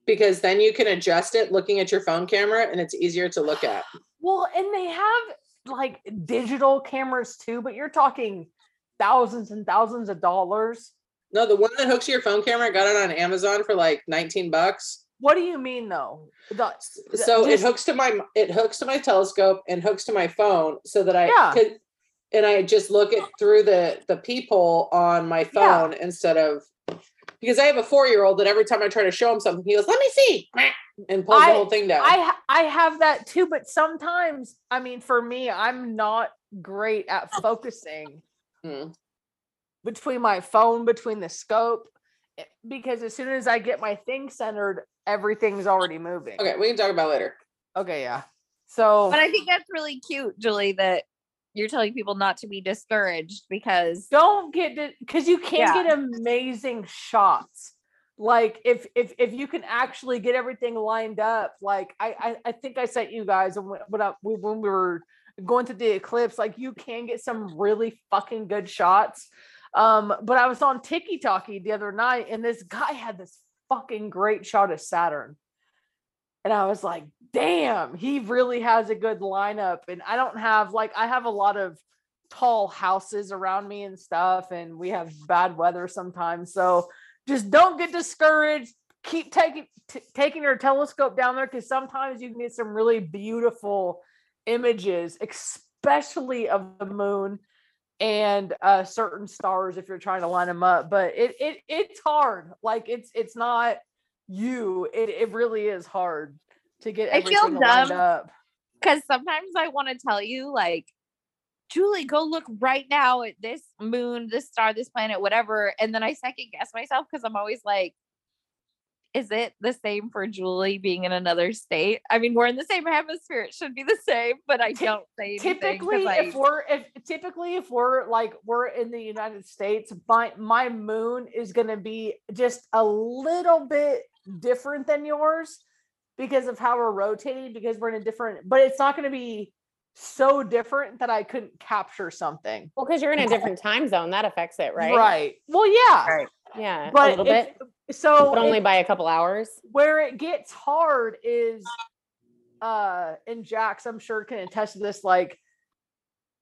because then you can adjust it looking at your phone camera and it's easier to look at. Well, and they have like digital cameras too, but you're talking thousands and thousands of dollars. No, the one that hooks to your phone camera, I got it on Amazon for like $19. What do you mean though? It hooks to my telescope and hooks to my phone so that I could, and I just look it through the peephole on my phone instead of, because I have a 4-year-old that every time I try to show him something, he goes, "Let me see," and pulls the whole thing down. I have that too, but sometimes, I mean, for me, I'm not great at focusing between my phone, between the scope, because as soon as I get my thing centered, everything's already moving. Okay, we can talk about it later. Okay, yeah. So, but I think that's really cute, Julie, that you're telling people not to be discouraged, because because you can get amazing shots. Like if you can actually get everything lined up, like I think I sent you guys when we were going to the eclipse, like you can get some really fucking good shots. But I was on TikTok the other night and this guy had this fucking great shot of Saturn. And I was like, damn, he really has a good lineup. And I have a lot of tall houses around me and stuff, and we have bad weather sometimes. So just don't get discouraged. Keep taking your telescope down there, because sometimes you can get some really beautiful images, especially of the moon and certain stars if you're trying to line them up. But it's hard. Like it's not you. It really is hard to get everything lined up. Because sometimes I want to tell you, like, Julie, go look right now at this moon, this star, this planet, whatever. And then I second guess myself, because I'm always like, is it the same for Julie being in another state? I mean, we're in the same hemisphere; it should be the same. But I don't say anything. Typically, if we're in the United States, my moon is going to be just a little bit different than yours because of how we're rotating. Because we're in a different, but it's not going to be so different that I couldn't capture something. Well, because you're in a different time zone, that affects it, right? Right. Well, yeah. Right. Yeah, but a little bit. So, but only by a couple hours. Where it gets hard is, and Jax, I'm sure, can attest to this. Like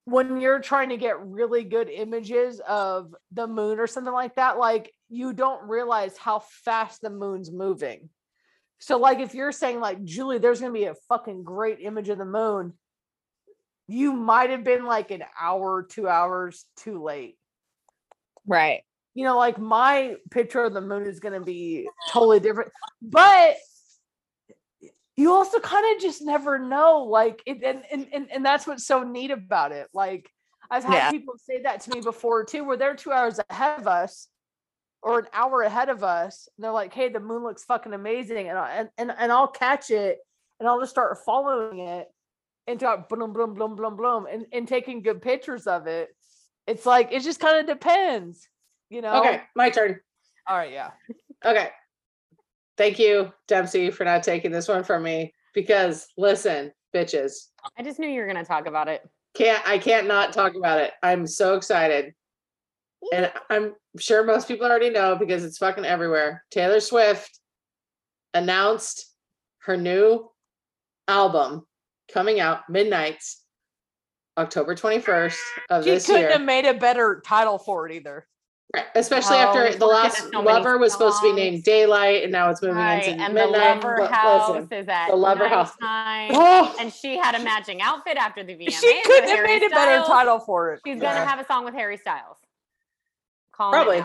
when you're trying to get really good images of the moon or something like that, like you don't realize how fast the moon's moving. So, like if you're saying, like, Julie, there's gonna be a fucking great image of the moon, you might have been like an hour, 2 hours too late. Right. You know, like my picture of the moon is going to be totally different, but you also kind of just never know. Like, and that's what's so neat about it. Like, I've had people say that to me before too, where they're 2 hours ahead of us or an hour ahead of us, and they're like, "Hey, the moon looks fucking amazing," and I'll catch it and I'll just start following it and talk boom, boom, boom, boom, boom, and taking good pictures of it. It's like it just kind of depends. You know? Okay, my turn. All right, yeah. Okay. Thank you, Dempsey, for not taking this one from me, because listen, bitches. I just knew you were going to talk about it. I can't not talk about it. I'm so excited. And I'm sure most people already know because it's fucking everywhere. Taylor Swift announced her new album coming out, Midnights, October 21st of this year. She couldn't have made a better title for it either. Right. Especially after the last Lover was supposed to be named Daylight, and now it's moving into and Midnight. The Lover house is at the Lover house. Oh. And she had a matching outfit after the VMAs. She couldn't have made a better title for it. She's gonna have a song with Harry Styles. Probably.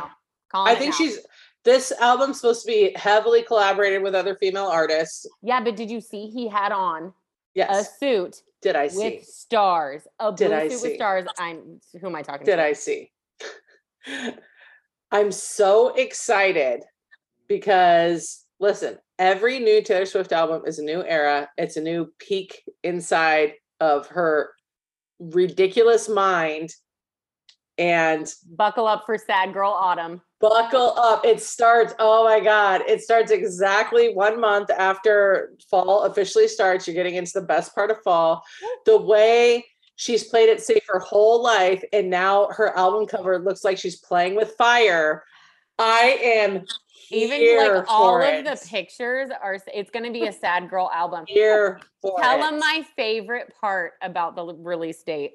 I think she's. This album's supposed to be heavily collaborated with other female artists. Yeah, but did you see he had on a suit? Did I see with stars? A blue suit with stars. Who am I talking to? Did I see? I'm so excited because, listen, every new Taylor Swift album is a new era. It's a new peek inside of her ridiculous mind. And buckle up for Sad Girl Autumn. Buckle up. It starts, oh my God, it starts exactly 1 month after fall officially starts. You're getting into the best part of fall. The way she's played it safe her whole life, and now her album cover looks like she's playing with fire. I am here for it. Even like all of the pictures are, it's going to be a sad girl album. Here for it. Tell them my favorite part about the release date.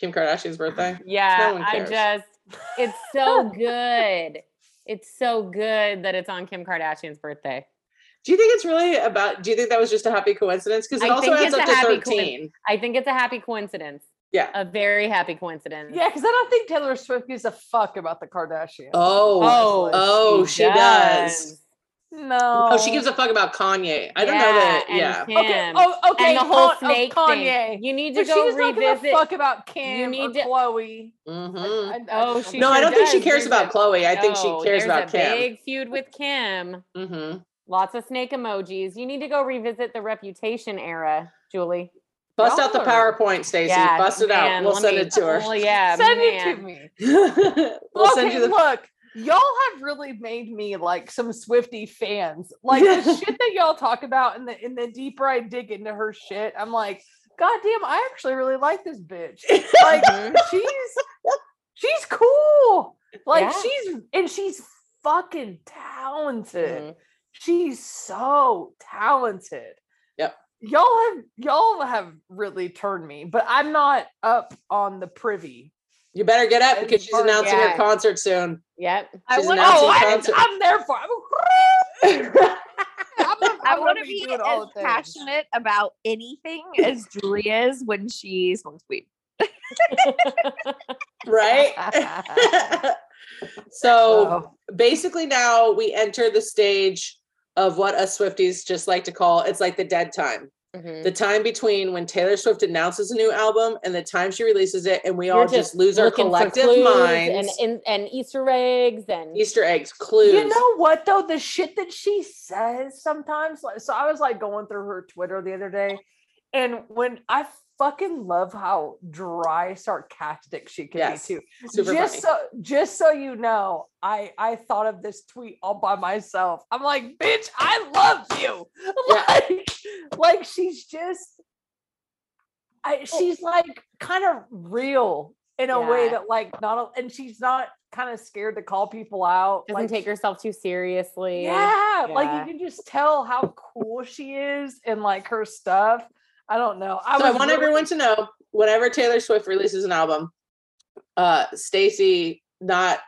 Kim Kardashian's birthday? Yeah, no one cares. It's so good. It's so good that it's on Kim Kardashian's birthday. Do you think it's really about, do you think that was just a happy coincidence? Because it also adds up to 13. I think it's a happy coincidence. Yeah. A very happy coincidence. Yeah, because I don't think Taylor Swift gives a fuck about the Kardashians. Oh, she does. No. Oh, she gives a fuck about Kanye. I don't know that. Yeah. And Kim. Okay. And the whole snake thing. You need to go revisit. She doesn't fuck about Kim or Chloe. Mm-hmm. I don't think she cares about Chloe. I think she cares about Kim. There's a big feud with Kim. Mm-hmm. Lots of snake emojis. You need to go revisit the Reputation era, Julie. Bust out the PowerPoint, Stacey. Yeah, bust it out. We'll send it to her. Well, yeah, send it to me. Look, y'all have really made me like some Swiftie fans. Like the shit that y'all talk about, and the deeper I dig into her shit, I'm like, God damn, I actually really like this bitch. Like she's cool. Like she's fucking talented. Mm-hmm. She's so talented. Yep. y'all have really turned me, but I'm not up on the privy. You better get up because she's announcing her concert soon. Yep. I'm there for it. I want to be as passionate about anything as Julie is when she smokes weed. Right? So basically now we enter the stage of what us Swifties just like to call, it's like the dead time. Mm-hmm. The time between when Taylor Swift announces a new album and the time she releases it, and we all just lose our collective minds and Easter eggs, clues. You know what though? The shit that she says sometimes. So I was like going through her Twitter the other day, and when I fucking love how dry sarcastic she can be too. Super just funny. So you know, I thought of this tweet all by myself. I'm like, bitch, I love you. Like she's just she's like kind of real in a way that like and she's not kind of scared to call people out. Doesn't like, take herself too seriously. Yeah. Like you can just tell how cool she is and like her stuff. I don't know. I want everyone to know whenever Taylor Swift releases an album, Stacy, not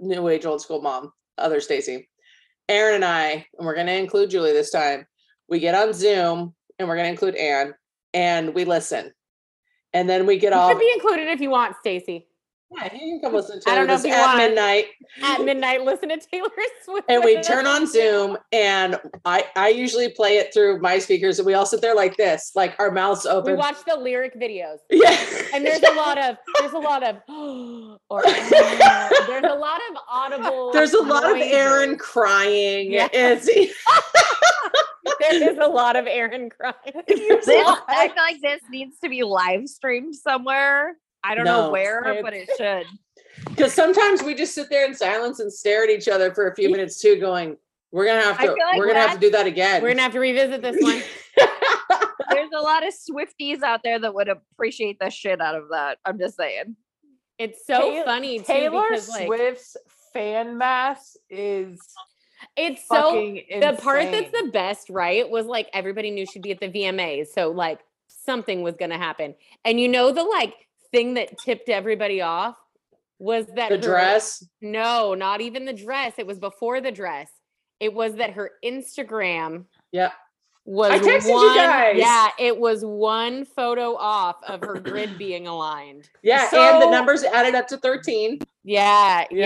New Age Old School Mom, other Stacy, Aaron and I, and we're going to include Julie this time, we get on Zoom and we're going to include Anne and we listen. And then we get off. You could be included if you want, Stacy. Yeah, you can come listen to us at midnight. At midnight, listen to Taylor Swift. And we turn on Zoom, and I usually play it through my speakers, and we all sit there like this, like our mouths open. We watch the lyric videos. Yeah. And there's a lot of there's a lot of audible. There's a lot of Aaron crying. Yeah. There is a lot of Aaron crying. I feel like this needs to be live streamed somewhere. I don't know where, but it should. Because sometimes we just sit there in silence and stare at each other for a few minutes too, going, we're gonna have to do that again. We're gonna have to revisit this one. There's a lot of Swifties out there that would appreciate the shit out of that. I'm just saying. It's so funny too. Taylor Swift's fan mass is it's so insane. The part that's the best, right? Was like everybody knew she'd be at the VMAs. So like something was gonna happen. And you know the like thing that tipped everybody off was that the dress. No, not even the dress. It was before the dress. It was that her Instagram. Yeah. I texted you guys. Yeah, it was one photo off of her grid being aligned. Yeah, so, and the numbers added up to 13. Yeah. Okay.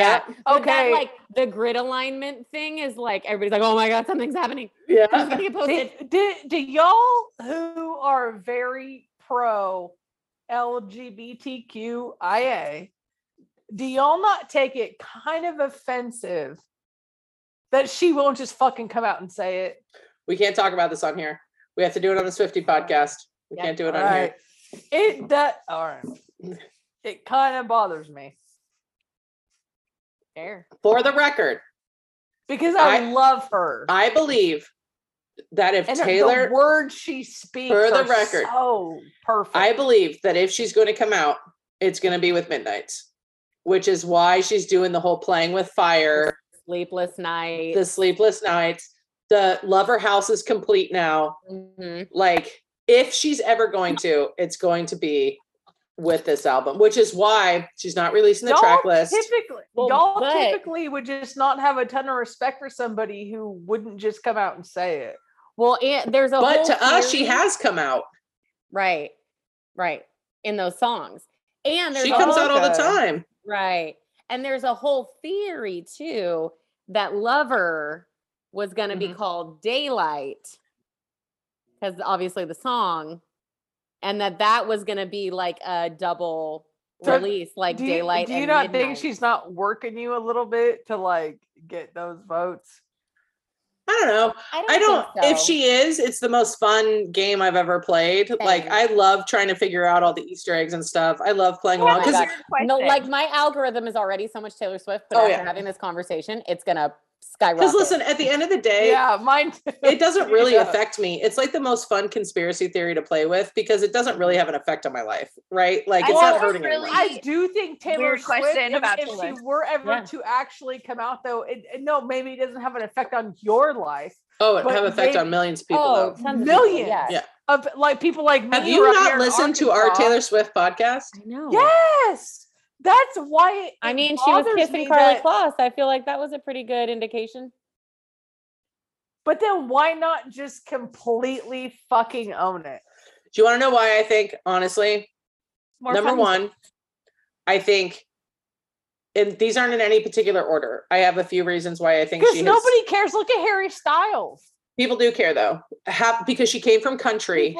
That, like the grid alignment thing is like everybody's like, oh my god, something's happening. Yeah. I'm gonna get posted. Do y'all who are very pro LGBTQIA, do y'all not take it kind of offensive that she won't just fucking come out and say it? We can't talk about this on here. We have to do it on the Swiftie podcast. We can't do it on here. It does. All right. It kind of bothers me. Fair. For the record, because I love her. I believe that if Taylor, the words she speaks for the record, so perfect. I believe that if she's going to come out, it's going to be with Midnights, which is why she's doing the whole playing with fire, the sleepless nights. The Lover house is complete now. Mm-hmm. Like if she's ever going to, it's going to be with this album, which is why she's not releasing the track list. Y'all typically would just not have a ton of respect for somebody who wouldn't just come out and say it. Well, and there's a but to us, she has come out. Right. In those songs. And she comes out all the time. Right. And there's a whole theory too that Lover was going to be called Daylight because obviously the song, and that was going to be like a double release, like Daylight. Do you not think she's not working you a little bit to like get those votes? I don't know. I don't think so. If she is, it's the most fun game I've ever played. Thanks. Like I love trying to figure out all the Easter eggs and stuff. I love playing along because my algorithm is already so much Taylor Swift, but after having this conversation, it's going to skyrocket. Because listen, at the end of the day, mine too. It doesn't really affect me. It's like the most fun conspiracy theory to play with because it doesn't really have an effect on my life, right? Like it's not hurting anyone. I do think Taylor Swift, if she were ever to actually come out though, maybe it doesn't have an effect on your life, Oh, it have effect on millions of people. Oh, though. Millions. Yes. Yeah. Of like people like me. Have you not listened to our Taylor Swift podcast? I know. Yes. That's why. I mean, she was kissing Karlie Kloss. I feel like that was a pretty good indication. But then why not just completely fucking own it? Do you want to know why I think, honestly? Number one, I think, and these aren't in any particular order. I have a few reasons why I think she has. Because nobody cares. Look at Harry Styles. People do care though. Because she came from country.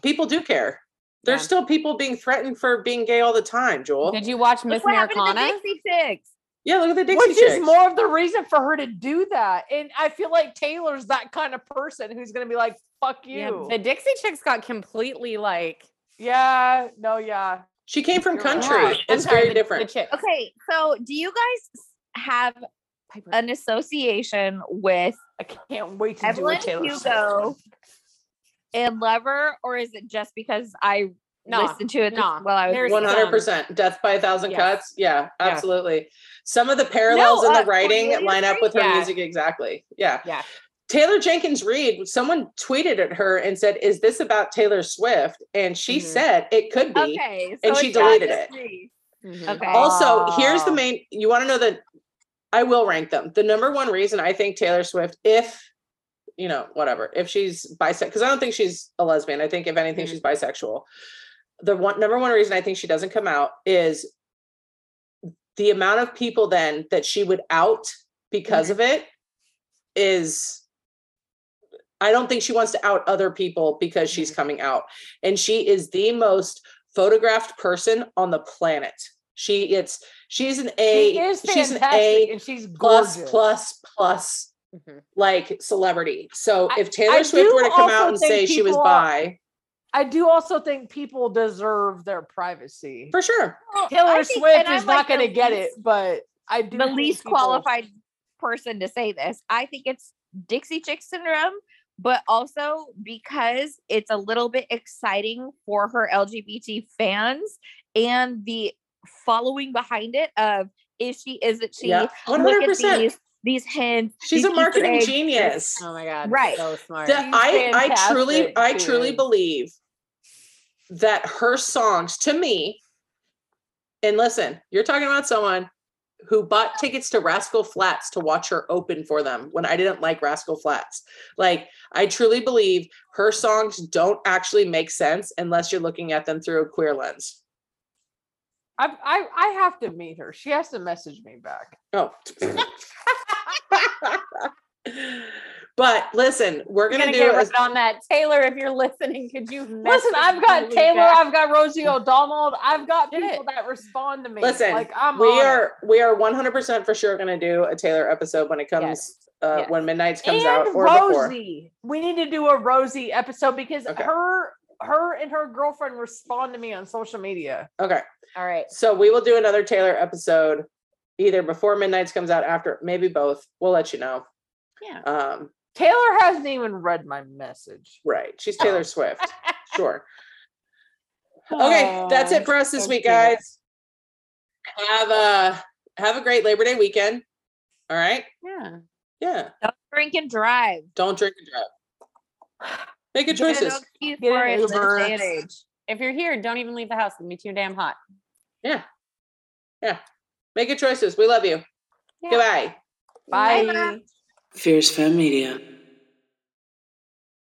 People do care. There's still people being threatened for being gay all the time, Joel. Did you watch Miss Americana? Dixie Chicks. Yeah, look at the Dixie Chicks. Which is more of the reason for her to do that. And I feel like Taylor's that kind of person who's going to be like, fuck you. Yeah, the Dixie Chicks got completely like. Yeah, no, yeah. She came from country. Yeah. It's very different. Okay, so do you guys have an association with I can't wait to Evelyn do a Taylor Hugo and Lover, or is it just because I listened to it while I was 100% Death by a Thousand Cuts? Yeah, absolutely. Some of the parallels in the writing line up with her music exactly. Yeah. Yeah. Taylor Jenkins Reid, someone tweeted at her and said, "Is this about Taylor Swift?" And she said, "It could be." Okay, so and she deleted it. Mm-hmm. Okay. Also, here's the main, you want to know that I will rank them. The number one reason I think Taylor Swift, if she's bisexual, because I don't think she's a lesbian. I think if anything, she's bisexual. The number one reason I think she doesn't come out is the amount of people then that she would out because of it is, I don't think she wants to out other people because she's coming out. And she is the most photographed person on the planet. She's an A and she's plus like celebrity. So if Taylor Swift were to come out and say she was bi. I do also think people deserve their privacy. For sure. Well, Taylor Swift is not going to get it, but I do. The least qualified person to say this. I think it's Dixie Chick syndrome, but also because it's a little bit exciting for her LGBT fans and the following behind it of if she isn't she 100% these hints. She's a marketing genius. Oh my god, right, so smart. I truly believe that her songs to me, and listen, you're talking about someone who bought tickets to Rascal Flatts to watch her open for them when I didn't like Rascal Flatts. Like, I truly believe her songs don't actually make sense unless you're looking at them through a queer lens. I have to meet her. She has to message me back. Oh. But listen, we're going to do it on that. Taylor, if you're listening, could you listen? I've got Taylor, I've got Rosie O'Donnell, I've got people that respond to me. Listen, like, we are 100% for sure going to do a Taylor episode when it comes when Midnights comes out, or Rosie. Before. We need to do a Rosie episode because her and her girlfriend respond to me on social media. Okay. All right. So we will do another Taylor episode either before Midnights comes out, after, maybe both. We'll let you know. Yeah. Taylor hasn't even read my message. Right. She's Taylor Swift. Sure. Okay. That's it for us this week, guys. Have a great Labor Day weekend. All right. Yeah. Yeah. Don't drink and drive. Make good choices. If you're here, don't even leave the house. It'll be too damn hot. Yeah. Yeah. Make good choices. We love you. Yeah. Goodbye. Bye. Fierce Fan Media.